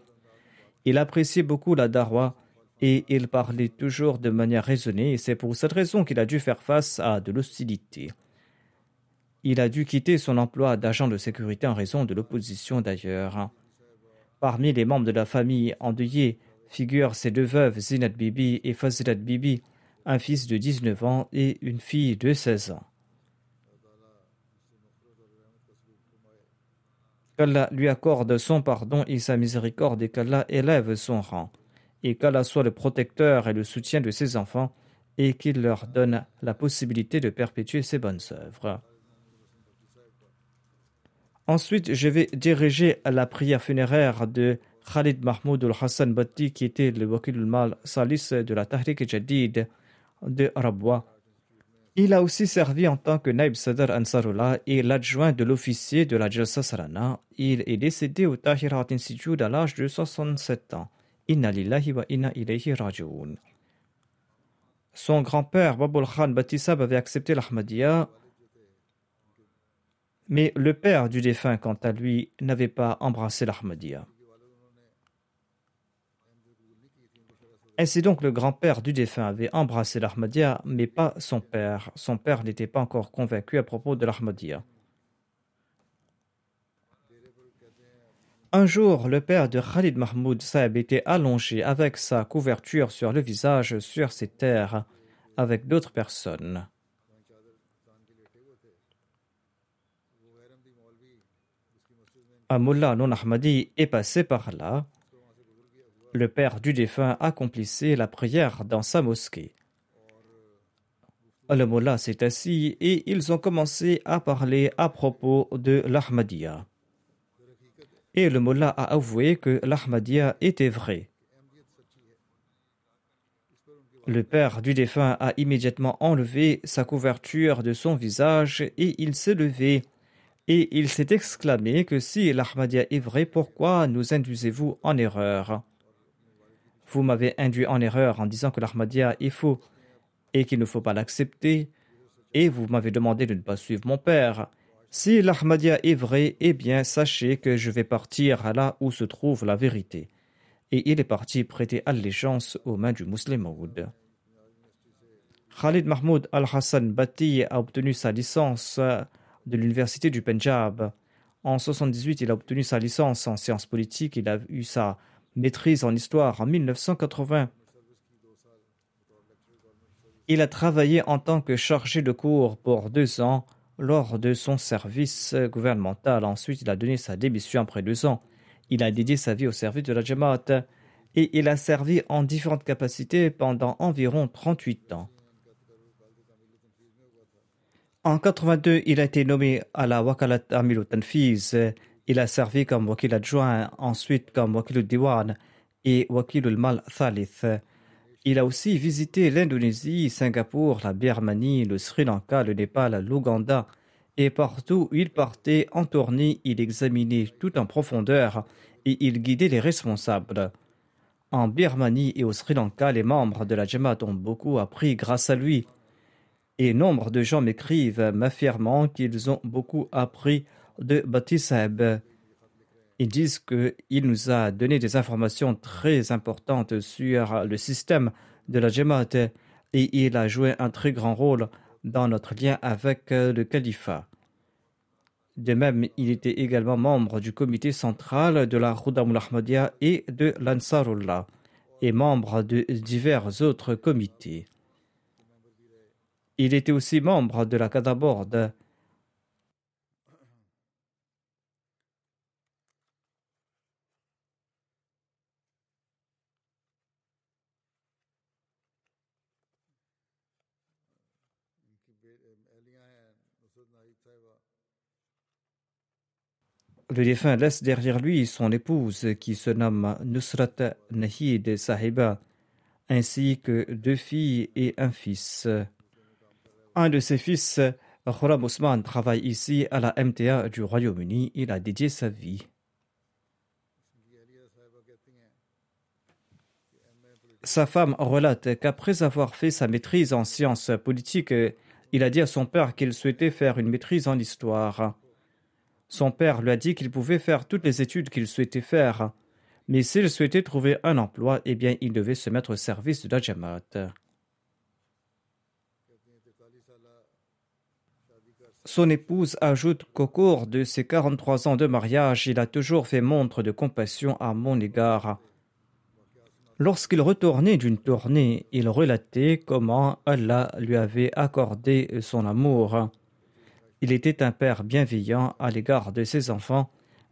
Il appréciait beaucoup la darwa et il parlait toujours de manière raisonnée et c'est pour cette raison qu'il a dû faire face à de l'hostilité. Il a dû quitter son emploi d'agent de sécurité en raison de l'opposition d'ailleurs. Parmi les membres de la famille endeuillée figurent ses 2 veuves, Zinat Bibi et Fazilat Bibi, un fils de 19 ans et une fille de 16 ans. Qu'Allah lui accorde son pardon et sa miséricorde et qu'Allah élève son rang. Et qu'Allah soit le protecteur et le soutien de ses enfants et qu'il leur donne la possibilité de perpétuer ses bonnes œuvres. Ensuite, je vais diriger la prière funéraire de Khalid Mahmoud al-Hassan Bhatti, qui était le Wakil al-Mal Salis de la Tahrik-e-Jadid de Rabwa. Il a aussi servi en tant que Naib Sadr Ansarullah et l'adjoint de l'officier de la Jalsa Sarana. Il est décédé au Tahirat Institute à l'âge de 67 ans. Inna lillahi wa inna ilayhi raji'un. Son grand-père, Babul Khan Bhatti Saheb, avait accepté l'Ahmadiyya. Mais le père du défunt, quant à lui, n'avait pas embrassé l'Ahmadiyya. Ainsi donc, le grand-père du défunt avait embrassé l'Ahmadiyya, mais pas son père. Son père n'était pas encore convaincu à propos de l'Ahmadiyya. Un jour, le père de Khalid Mahmoud Saeb était allongé avec sa couverture sur le visage sur ses terres avec d'autres personnes. Un mullah non-Ahmadi est passé par là. Le père du défunt accomplissait la prière dans sa mosquée. Le mullah s'est assis et ils ont commencé à parler à propos de l'Ahmadiyya. Et le mullah a avoué que l'Ahmadiyya était vrai. Le père du défunt a immédiatement enlevé sa couverture de son visage et il s'est levé. Et il s'est exclamé que si l'Ahmadiyya est vrai, pourquoi nous induisez-vous en erreur? Vous m'avez induit en erreur en disant que l'Ahmadiyya est faux et qu'il ne faut pas l'accepter. Et vous m'avez demandé de ne pas suivre mon père. Si l'Ahmadiyya est vrai, eh bien sachez que je vais partir là où se trouve la vérité. Et il est parti prêter allégeance aux mains du musulman. Khalid Mahmoud Al-Hassan Bhatti a obtenu sa licence de l'université du Punjab. En 1978, il a obtenu sa licence en sciences politiques. Il a eu sa maîtrise en histoire en 1980. Il a travaillé en tant que chargé de cours pour 2 ans lors de son service gouvernemental. Ensuite, il a donné sa démission après 2 ans. Il a dédié sa vie au service de la Jamaat et il a servi en différentes capacités pendant environ 38 ans. En 1982, il a été nommé à la Wakalat Amil Tanfiz. Il a servi comme wakil adjoint, ensuite comme wakil al-Diwan et wakil al-Mal Thalith. Il a aussi visité l'Indonésie, Singapour, la Birmanie, le Sri Lanka, le Népal, l'Ouganda. Et partout où il partait en tournée, il examinait tout en profondeur et il guidait les responsables. En Birmanie et au Sri Lanka, les membres de la Jamaat ont beaucoup appris grâce à lui. Et nombre de gens m'écrivent m'affirmant qu'ils ont beaucoup appris de Bhatti Saeb. Ils disent qu'il nous a donné des informations très importantes sur le système de la Jamaat et il a joué un très grand rôle dans notre lien avec le califat. De même, il était également membre du comité central de la Khudamul Ahmadiyya et de l'Ansarullah et membre de divers autres comités. Il était aussi membre de la Qada Board. Le défunt laisse derrière lui son épouse qui se nomme Nusrat Nahid Sahiba, ainsi que 2 filles et un fils. Un de ses fils, Khurram Ousmane, travaille ici à la MTA du Royaume-Uni. Il a dédié sa vie. Sa femme relate qu'après avoir fait sa maîtrise en sciences politiques, il a dit à son père qu'il souhaitait faire une maîtrise en histoire. Son père lui a dit qu'il pouvait faire toutes les études qu'il souhaitait faire, mais s'il souhaitait trouver un emploi, eh bien il devait se mettre au service de la Jamaat. Son épouse ajoute qu'au cours de ses 43 ans de mariage, il a toujours fait montre de compassion à mon égard. Lorsqu'il retournait d'une tournée, il relatait comment Allah lui avait accordé son amour. Il était un père bienveillant à l'égard de ses enfants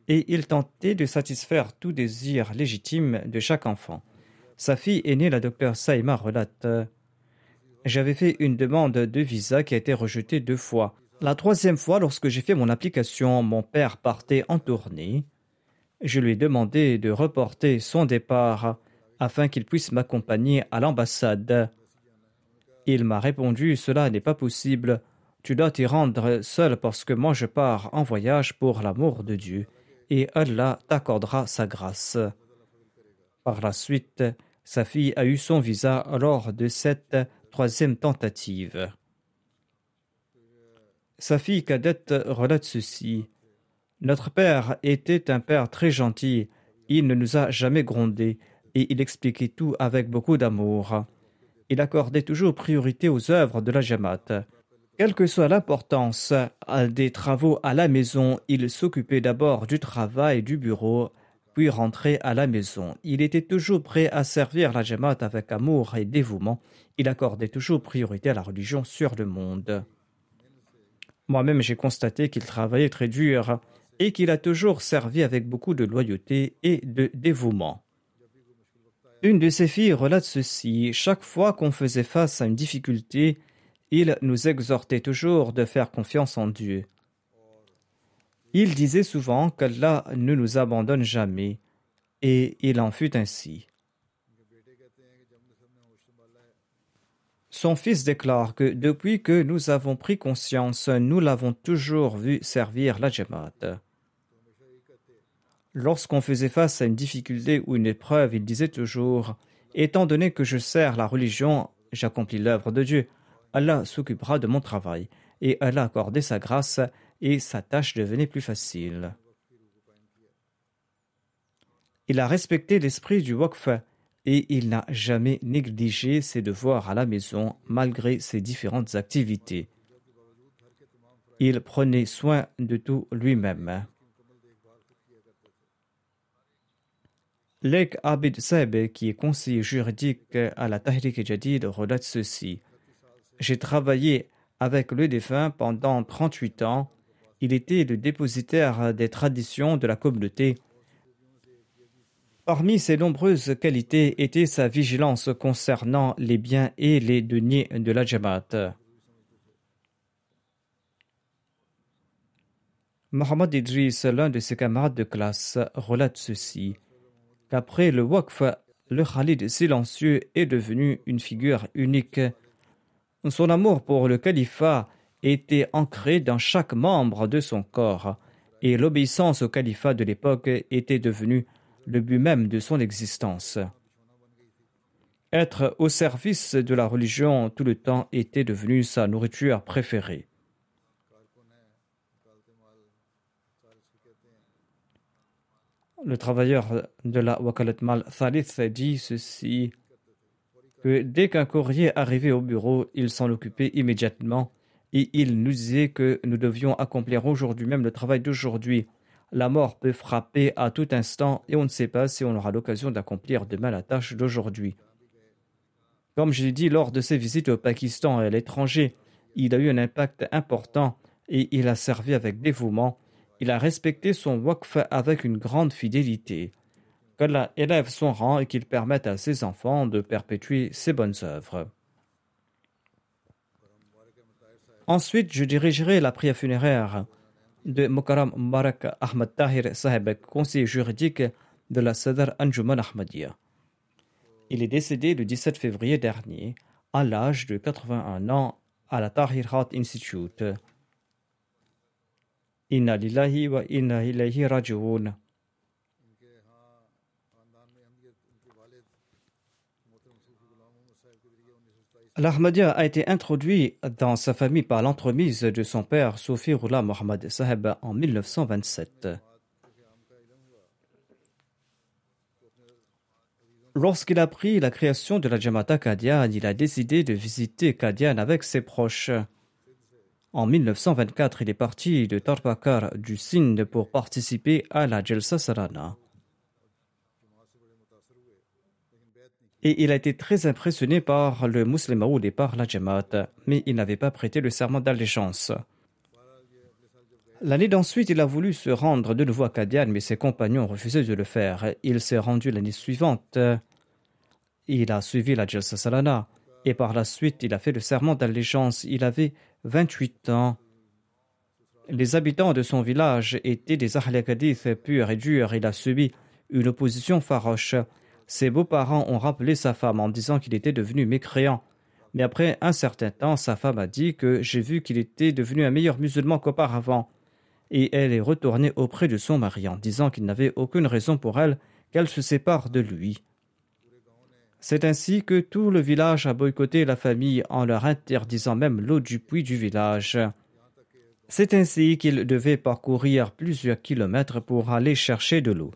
et il tentait de satisfaire tout désir légitime de chaque enfant. Sa fille aînée, la docteure Saïma, relate « J'avais fait une demande de visa qui a été rejetée 2 fois. La 3e fois, lorsque j'ai fait mon application, mon père partait en tournée. Je lui ai demandé de reporter son départ afin qu'il puisse m'accompagner à l'ambassade. Il m'a répondu « Cela n'est pas possible. Tu dois t'y rendre seul parce que moi je pars en voyage pour l'amour de Dieu et Allah t'accordera sa grâce. » Par la suite, sa fille a eu son visa lors de cette 3e tentative. Sa fille cadette relate ceci. « Notre père était un père très gentil. Il ne nous a jamais grondés et il expliquait tout avec beaucoup d'amour. Il accordait toujours priorité aux œuvres de la Jamaat. Quelle que soit l'importance des travaux à la maison, il s'occupait d'abord du travail du bureau, puis rentrer à la maison. Il était toujours prêt à servir la Jamaat avec amour et dévouement. Il accordait toujours priorité à la religion sur le monde. Moi-même, j'ai constaté qu'il travaillait très dur et qu'il a toujours servi avec beaucoup de loyauté et de dévouement. Une de ses filles relate ceci. Chaque fois qu'on faisait face à une difficulté, il nous exhortait toujours de faire confiance en Dieu. Il disait souvent qu'Allah ne nous abandonne jamais, et il en fut ainsi. Son fils déclare que depuis que nous avons pris conscience, nous l'avons toujours vu servir la Jamaat. Lorsqu'on faisait face à une difficulté ou une épreuve, il disait toujours « Étant donné que je sers la religion, j'accomplis l'œuvre de Dieu. Allah s'occupera de mon travail. » Et Allah accordait sa grâce et sa tâche devenait plus facile. Il a respecté l'esprit du Waqf et il n'a jamais négligé ses devoirs à la maison malgré ses différentes activités. Il prenait soin de tout lui-même. Lek Abid Saeb, qui est conseiller juridique à la Tahrik-e-Jadid, relate ceci. « J'ai travaillé avec le défunt pendant 38 ans. Il était le dépositaire des traditions de la communauté. Parmi ses nombreuses qualités était sa vigilance concernant les biens et les deniers de la Jamaat. » Mohamed Idris, l'un de ses camarades de classe, relate ceci. Après le Waqf, le Khalid silencieux est devenu une figure unique. Son amour pour le califat était ancré dans chaque membre de son corps et l'obéissance au califat de l'époque était devenue le but même de son existence. Être au service de la religion tout le temps était devenu sa nourriture préférée. Le travailleur de la Wakalat Mal Thalith dit ceci, que dès qu'un courrier arrivait au bureau, il s'en occupait immédiatement et il nous disait que nous devions accomplir aujourd'hui même le travail d'aujourd'hui. La mort peut frapper à tout instant et on ne sait pas si on aura l'occasion d'accomplir demain la tâche d'aujourd'hui. Comme je l'ai dit, lors de ses visites au Pakistan et à l'étranger, il a eu un impact important et il a servi avec dévouement. Il a respecté son waqf avec une grande fidélité. Qu'Allah élève son rang et qu'il permette à ses enfants de perpétuer ses bonnes œuvres. Ensuite, je dirigerai la prière funéraire de Mukarram Mubarak Ahmad Tahir Saheb, conseiller juridique de la Sadr Anjuman Ahmadiyya. Il est décédé le 17 février dernier, à l'âge de 81 ans, à la Tahrir Heart Institute. Inna lillahi wa inna ilayhi raji'un. L'Ahmadiyya a été introduit dans sa famille par l'entremise de son père Sofiullah Mohammad Saheb en 1927. Lorsqu'il a appris la création de la Jamaat Qadian, il a décidé de visiter Qadian avec ses proches. En 1924, il est parti de Tarbakar du Sindh pour participer à la Jalsa Sarana. Et il a été très impressionné par le Muslimaoud et par la Jamaat, mais il n'avait pas prêté le serment d'allégeance. L'année d'ensuite, il a voulu se rendre de nouveau à Qadian, mais ses compagnons refusaient de le faire. Il s'est rendu l'année suivante. Il a suivi la Jalsa Sarana et par la suite, il a fait le serment d'allégeance. Il avait 28 ans. Les habitants de son village étaient des Ahl Hadith purs et durs. Il a subi une opposition farouche. Ses beaux-parents ont rappelé sa femme en disant qu'il était devenu mécréant. Mais après un certain temps, sa femme a dit que « j'ai vu qu'il était devenu un meilleur musulman qu'auparavant ». Et elle est retournée auprès de son mari en disant qu'il n'avait aucune raison pour elle qu'elle se sépare de lui. C'est ainsi que tout le village a boycotté la famille en leur interdisant même l'eau du puits du village. C'est ainsi qu'il devait parcourir plusieurs kilomètres pour aller chercher de l'eau.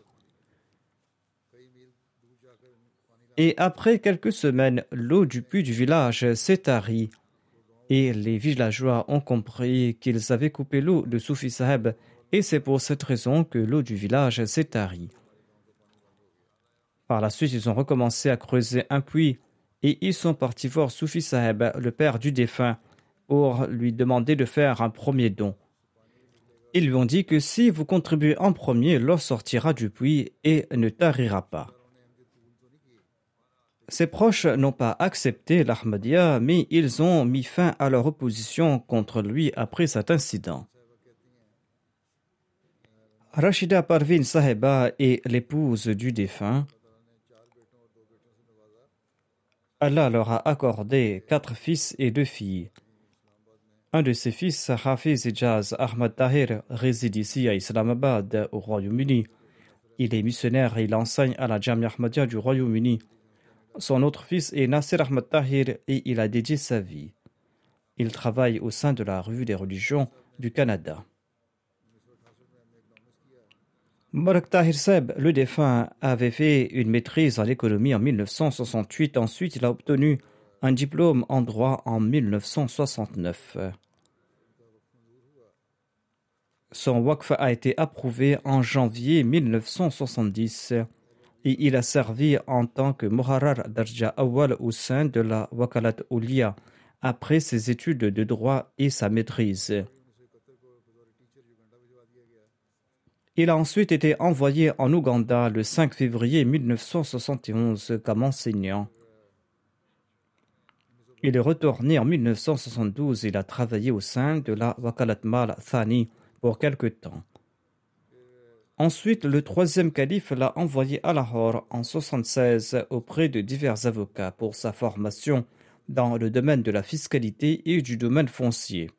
Et après quelques semaines, l'eau du puits du village s'est tarie et les villageois ont compris qu'ils avaient coupé l'eau de Soufi Saheb et c'est pour cette raison que l'eau du village s'est tarie. Par la suite, ils ont recommencé à creuser un puits et ils sont partis voir Soufi Saheb, le père du défunt, pour lui demander de faire un premier don. Ils lui ont dit que si vous contribuez en premier, l'eau sortira du puits et ne tarira pas. Ses proches n'ont pas accepté l'Ahmadiyya, mais ils ont mis fin à leur opposition contre lui après cet incident. Rachida Parveen Saheba est l'épouse du défunt. Allah leur a accordé 4 fils et 2 filles. Un de ses fils, Hafiz Ijaz Ahmad Tahir, réside ici à Islamabad, au Royaume-Uni. Il est missionnaire et il enseigne à la Jamia Ahmadiyya du Royaume-Uni. Son autre fils est Nasser Ahmad Tahir et il a dédié sa vie. Il travaille au sein de la Revue des religions du Canada. Mubarak Tahir Saheb, le défunt, avait fait une maîtrise en économie en 1968. Ensuite, il a obtenu un diplôme en droit en 1969. Son waqf a été approuvé en janvier 1970 et il a servi en tant que Muharrar Darja Awal au sein de la Wakalat Oulia après ses études de droit et sa maîtrise. Il a ensuite été envoyé en Ouganda le 5 février 1971 comme enseignant. Il est retourné en 1972 et il a travaillé au sein de la Wakalat Mal Thani pour quelque temps. Ensuite, le 3e calife l'a envoyé à Lahore en 1976 auprès de divers avocats pour sa formation dans le domaine de la fiscalité et du domaine foncier.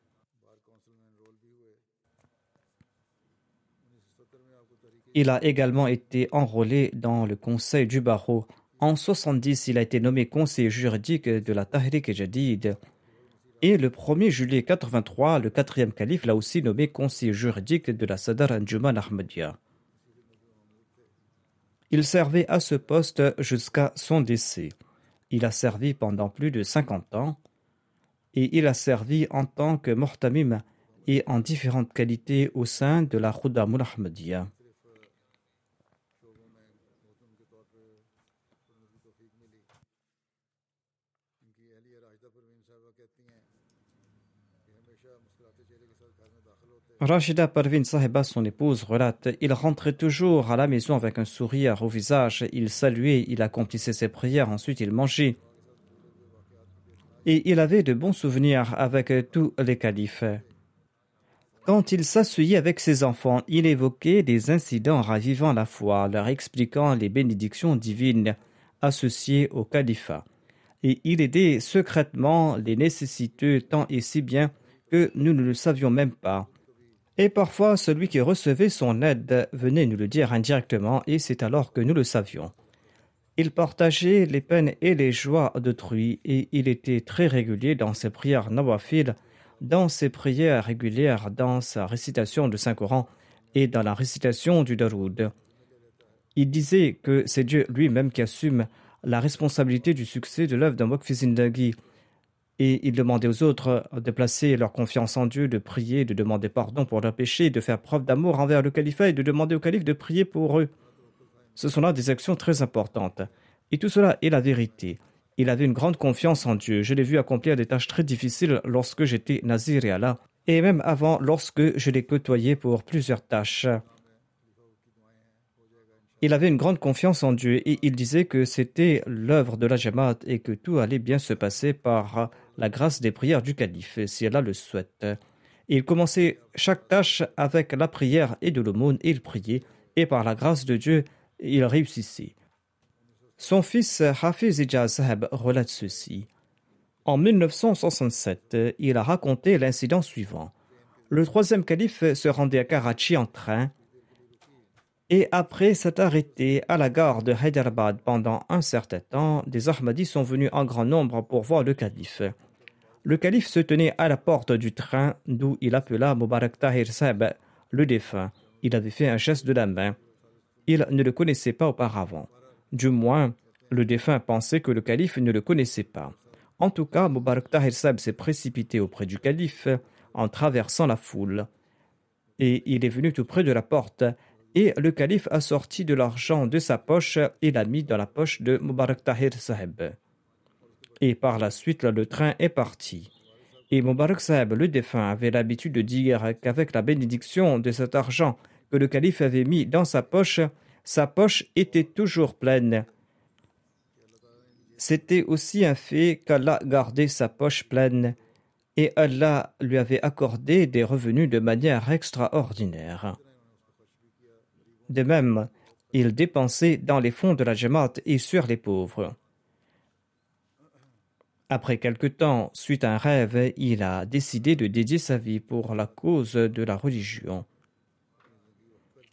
Il a également été enrôlé dans le Conseil du barreau. En 1970, il a été nommé conseiller juridique de la Tahrik-e-Jadid. Et le 1er juillet 1983, le 4e calife l'a aussi nommé conseiller juridique de la Sadar Anjuman Ahmadiyya. Il servait à ce poste jusqu'à son décès. Il a servi pendant plus de 50 ans et il a servi en tant que muhtamim et en différentes qualités au sein de la Khudamul Ahmadiyya. Rachida Parveen Saheba, son épouse, relate « Il rentrait toujours à la maison avec un sourire au visage. Il saluait, il accomplissait ses prières, ensuite il mangeait. Et il avait de bons souvenirs avec tous les califes. Quand il s'asseyait avec ses enfants, il évoquait des incidents ravivant la foi, leur expliquant les bénédictions divines associées au califat. Et il aidait secrètement les nécessiteux tant et si bien que nous ne le savions même pas. » Et parfois, celui qui recevait son aide venait nous le dire indirectement et c'est alors que nous le savions. Il partageait les peines et les joies d'autrui et il était très régulier dans ses prières nawafil, dans ses prières régulières, dans sa récitation du Saint-Coran et dans la récitation du Daroud. Il disait que c'est Dieu lui-même qui assume la responsabilité du succès de l'œuvre d'un Waqf Zindagi. Et il demandait aux autres de placer leur confiance en Dieu, de prier, de demander pardon pour leurs péchés, de faire preuve d'amour envers le califat et de demander au calife de prier pour eux. Ce sont là des actions très importantes. Et tout cela est la vérité. Il avait une grande confiance en Dieu. Je l'ai vu accomplir des tâches très difficiles lorsque j'étais nazir et Allah, et même avant lorsque je l'ai côtoyé pour plusieurs tâches. Il avait une grande confiance en Dieu et il disait que c'était l'œuvre de la Jamaat et que tout allait bien se passer par la grâce des prières du calife, si Allah le souhaite. Il commençait chaque tâche avec la prière et de l'aumône et il priait et par la grâce de Dieu, il réussissait. Son fils Hafiz Ijaz Saheb relate ceci. En 1967, il a raconté l'incident suivant. Le 3e calife se rendait à Karachi en train et après s'être arrêté à la gare de Hyderabad pendant un certain temps, des Ahmadis sont venus en grand nombre pour voir le calife. Le calife se tenait à la porte du train d'où il appela Mubarak Tahir Saheb, le défunt. Il avait fait un geste de la main. Il ne le connaissait pas auparavant. Du moins, le défunt pensait que le calife ne le connaissait pas. En tout cas, Mubarak Tahir Saheb s'est précipité auprès du calife en traversant la foule. Et il est venu tout près de la porte. Et le calife a sorti de l'argent de sa poche et l'a mis dans la poche de Mubarak Tahir Sahib. Et par la suite, le train est parti. Et Mubarak Sahib, le défunt, avait l'habitude de dire qu'avec la bénédiction de cet argent que le calife avait mis dans sa poche était toujours pleine. C'était aussi un fait qu'Allah gardait sa poche pleine et Allah lui avait accordé des revenus de manière extraordinaire. De même, il dépensait dans les fonds de la Jamaat et sur les pauvres. Après quelque temps, suite à un rêve, il a décidé de dédier sa vie pour la cause de la religion.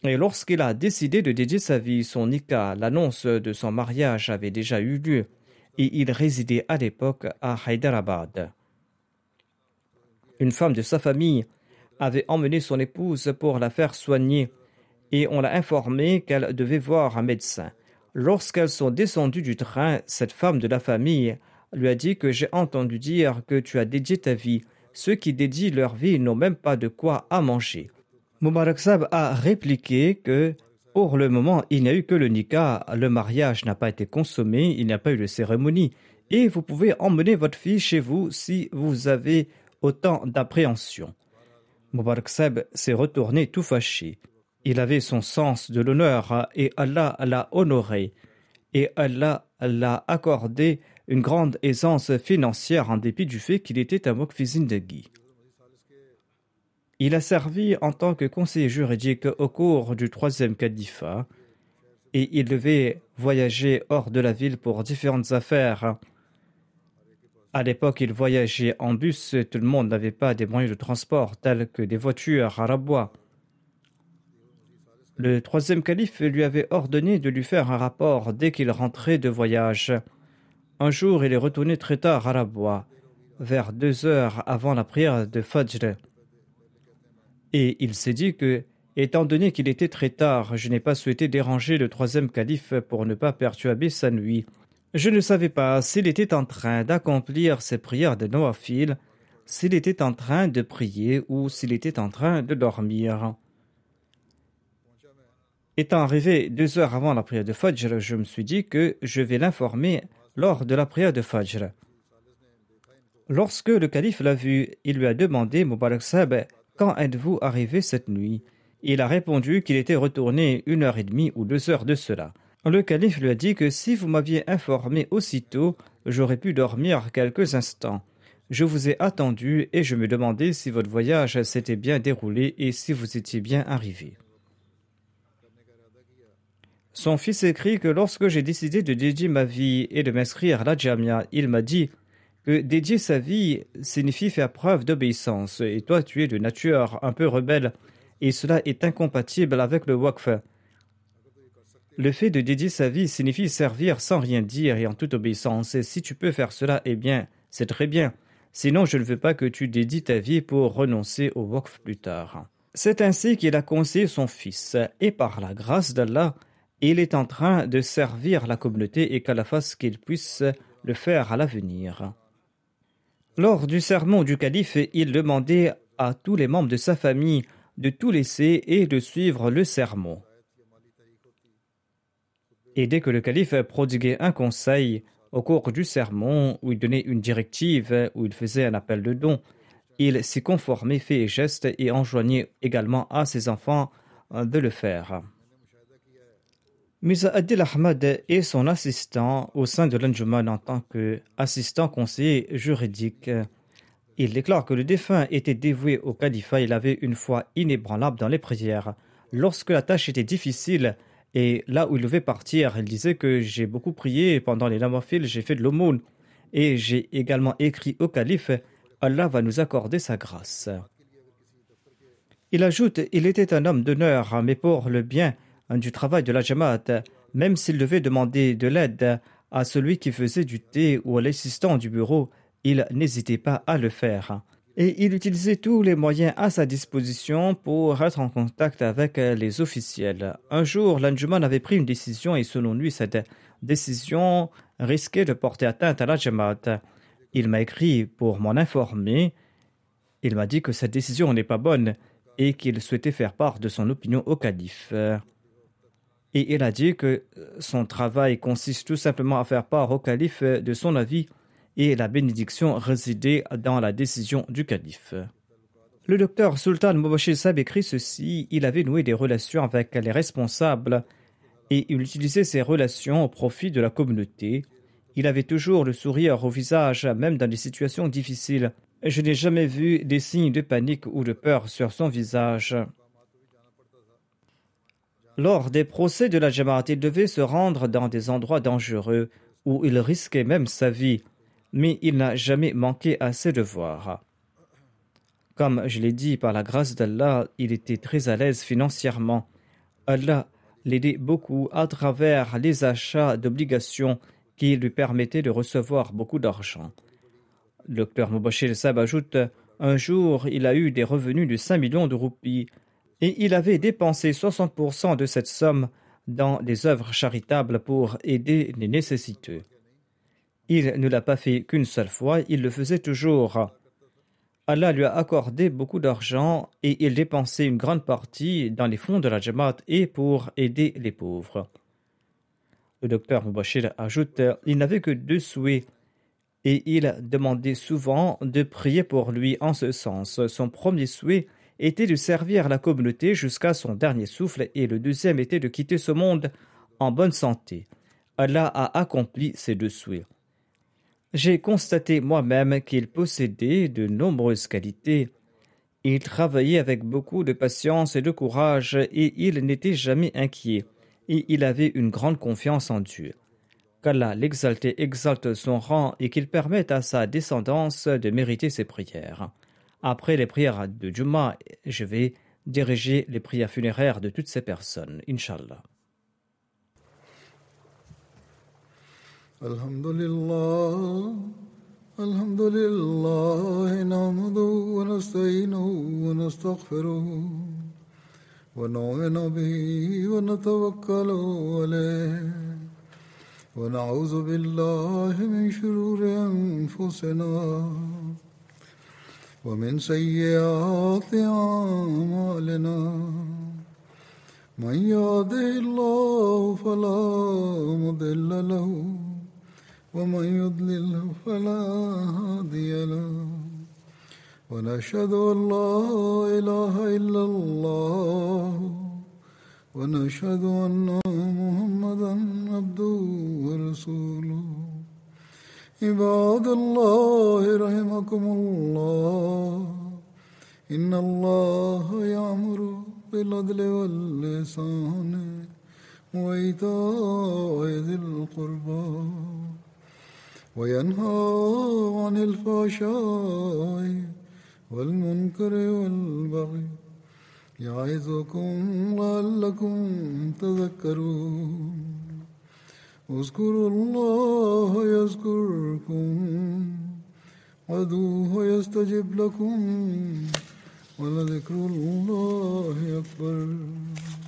Et lorsqu'il a décidé de dédier sa vie, son nikah, l'annonce de son mariage, avait déjà eu lieu et il résidait à l'époque à Hyderabad. Une femme de sa famille avait emmené son épouse pour la faire soigner et on l'a informée qu'elle devait voir un médecin. Lorsqu'elles sont descendues du train, cette femme de la famille lui a dit que j'ai entendu dire que tu as dédié ta vie. Ceux qui dédient leur vie n'ont même pas de quoi à manger. Mubarak Sahib a répliqué que pour le moment, il n'y a eu que le nikah, le mariage n'a pas été consommé, il n'y a pas eu de cérémonie et vous pouvez emmener votre fille chez vous si vous avez autant d'appréhension. Mubarak Sahib s'est retourné tout fâché. Il avait son sens de l'honneur et Allah l'a honoré et Allah l'a accordé une grande aisance financière en dépit du fait qu'il était un Muqtadi Zindagi. Il a servi en tant que conseiller juridique au cours du troisième califat et il devait voyager hors de la ville pour différentes affaires. À l'époque, il voyageait en bus, tout le monde n'avait pas des moyens de transport tels que des voitures à rabwa. Le troisième calife lui avait ordonné de lui faire un rapport dès qu'il rentrait de voyage. Un jour, il est retourné très tard à rabwa, vers 2 heures avant la prière de Fajr. Et il s'est dit que, étant donné qu'il était très tard, je n'ai pas souhaité déranger le troisième calife pour ne pas perturber sa nuit. Je ne savais pas s'il était en train d'accomplir ses prières de nawafil, s'il était en train de prier ou s'il était en train de dormir. Étant arrivé 2 heures avant la prière de Fajr, je me suis dit que je vais l'informer lors de la prière de Fajr. Lorsque le calife l'a vu, il lui a demandé, Mubarak Sahib, « Quand êtes-vous arrivé cette nuit ?» Il a répondu qu'il était retourné 1h30 ou 2 heures de cela. Le calife lui a dit que « Si vous m'aviez informé aussitôt, j'aurais pu dormir quelques instants. Je vous ai attendu et je me demandais si votre voyage s'était bien déroulé et si vous étiez bien arrivé. » Son fils écrit que lorsque j'ai décidé de dédier ma vie et de m'inscrire à la Jamia, il m'a dit « Que dédier sa vie signifie faire preuve d'obéissance et toi tu es de nature un peu rebelle et cela est incompatible avec le waqf. Le fait de dédier sa vie signifie servir sans rien dire et en toute obéissance et si tu peux faire cela, eh bien c'est très bien. Sinon je ne veux pas que tu dédies ta vie pour renoncer au waqf plus tard. C'est ainsi qu'il a conseillé son fils et par la grâce d'Allah, il est en train de servir la communauté et qu'Allah fasse qu'il puisse le faire à l'avenir. Lors du sermon du calife, il demandait à tous les membres de sa famille de tout laisser et de suivre le sermon. Et dès que le calife prodiguait un conseil au cours du sermon, où il donnait une directive, où il faisait un appel de don, il s'y conformait fait et geste et enjoignait également à ses enfants de le faire. Mirza Adil Ahmad est son assistant au sein de l'Anjuman en tant qu'assistant conseiller juridique. Il déclare que le défunt était dévoué au califat, il avait une foi inébranlable dans les prières. Lorsque la tâche était difficile et là où il devait partir, il disait que j'ai beaucoup prié pendant les nawafiles, j'ai fait de l'aumône et j'ai également écrit au calife, Allah va nous accorder sa grâce. Il ajoute, il était un homme d'honneur, mais pour le bien du travail de la Jamaat, même s'il devait demander de l'aide à celui qui faisait du thé ou à l'assistant du bureau, il n'hésitait pas à le faire. Et il utilisait tous les moyens à sa disposition pour être en contact avec les officiels. Un jour, l'Anjuman avait pris une décision et selon lui, cette décision risquait de porter atteinte à la Jamaat. Il m'a écrit pour m'en informer. Il m'a dit que cette décision n'est pas bonne et qu'il souhaitait faire part de son opinion au calife. Et il a dit que son travail consiste tout simplement à faire part au calife de son avis et la bénédiction résidait dans la décision du calife. Le docteur Sultan Mubashir Sahib écrit ceci: il avait noué des relations avec les responsables et il utilisait ces relations au profit de la communauté. Il avait toujours le sourire au visage, même dans des situations difficiles. Je n'ai jamais vu des signes de panique ou de peur sur son visage. Lors des procès de la Jamaat, il devait se rendre dans des endroits dangereux où il risquait même sa vie, mais il n'a jamais manqué à ses devoirs. Comme je l'ai dit, par la grâce d'Allah, il était très à l'aise financièrement. Allah l'aidait beaucoup à travers les achats d'obligations qui lui permettaient de recevoir beaucoup d'argent. Le docteur Mubashir Sahib ajoute: un jour, il a eu des revenus de 5 millions de roupies et il avait dépensé 60% de cette somme dans des œuvres charitables pour aider les nécessiteux. Il ne l'a pas fait qu'une seule fois, il le faisait toujours. Allah lui a accordé beaucoup d'argent et il dépensait une grande partie dans les fonds de la Jamaat et pour aider les pauvres. Le docteur Mubashir ajoute: il n'avait que 2 souhaits et il demandait souvent de prier pour lui en ce sens. Son premier souhait était de servir la communauté jusqu'à son dernier souffle et le deuxième était de quitter ce monde en bonne santé. Allah a accompli ces 2 souhaits. J'ai constaté moi-même qu'il possédait de nombreuses qualités. Il travaillait avec beaucoup de patience et de courage et il n'était jamais inquiet et il avait une grande confiance en Dieu. Qu'Allah l'exalté exalte son rang et qu'il permette à sa descendance de mériter ses prières. Après les prières de Juma, je vais diriger les prières funéraires de toutes ces personnes, Inch'Allah. Alhamdulillah, alhamdulillah, nahmaduhu wa nasta'inuhu wa nastaghfiruhu wa nu'minu bihi wa natawakkalu alayhi wa na'udhu billahi min shururi anfusina ومن سيئات أعمالنا من يهده الله فلا مضل له ومن يضلل فلا هادي له ونشهد أن لا إله إلا الله ونشهد أن محمدا عبده ورسوله عباد الله رحمكم الله إن الله يأمر بالعدل والإحسان وإيتاء ذي القربى وينهى عن الفحشاء والمنكر والبغي يعظكم لعلكم تذكرون اذكروا الله يذكركم وادعوه يستجب لكم ولذكر الله أكبر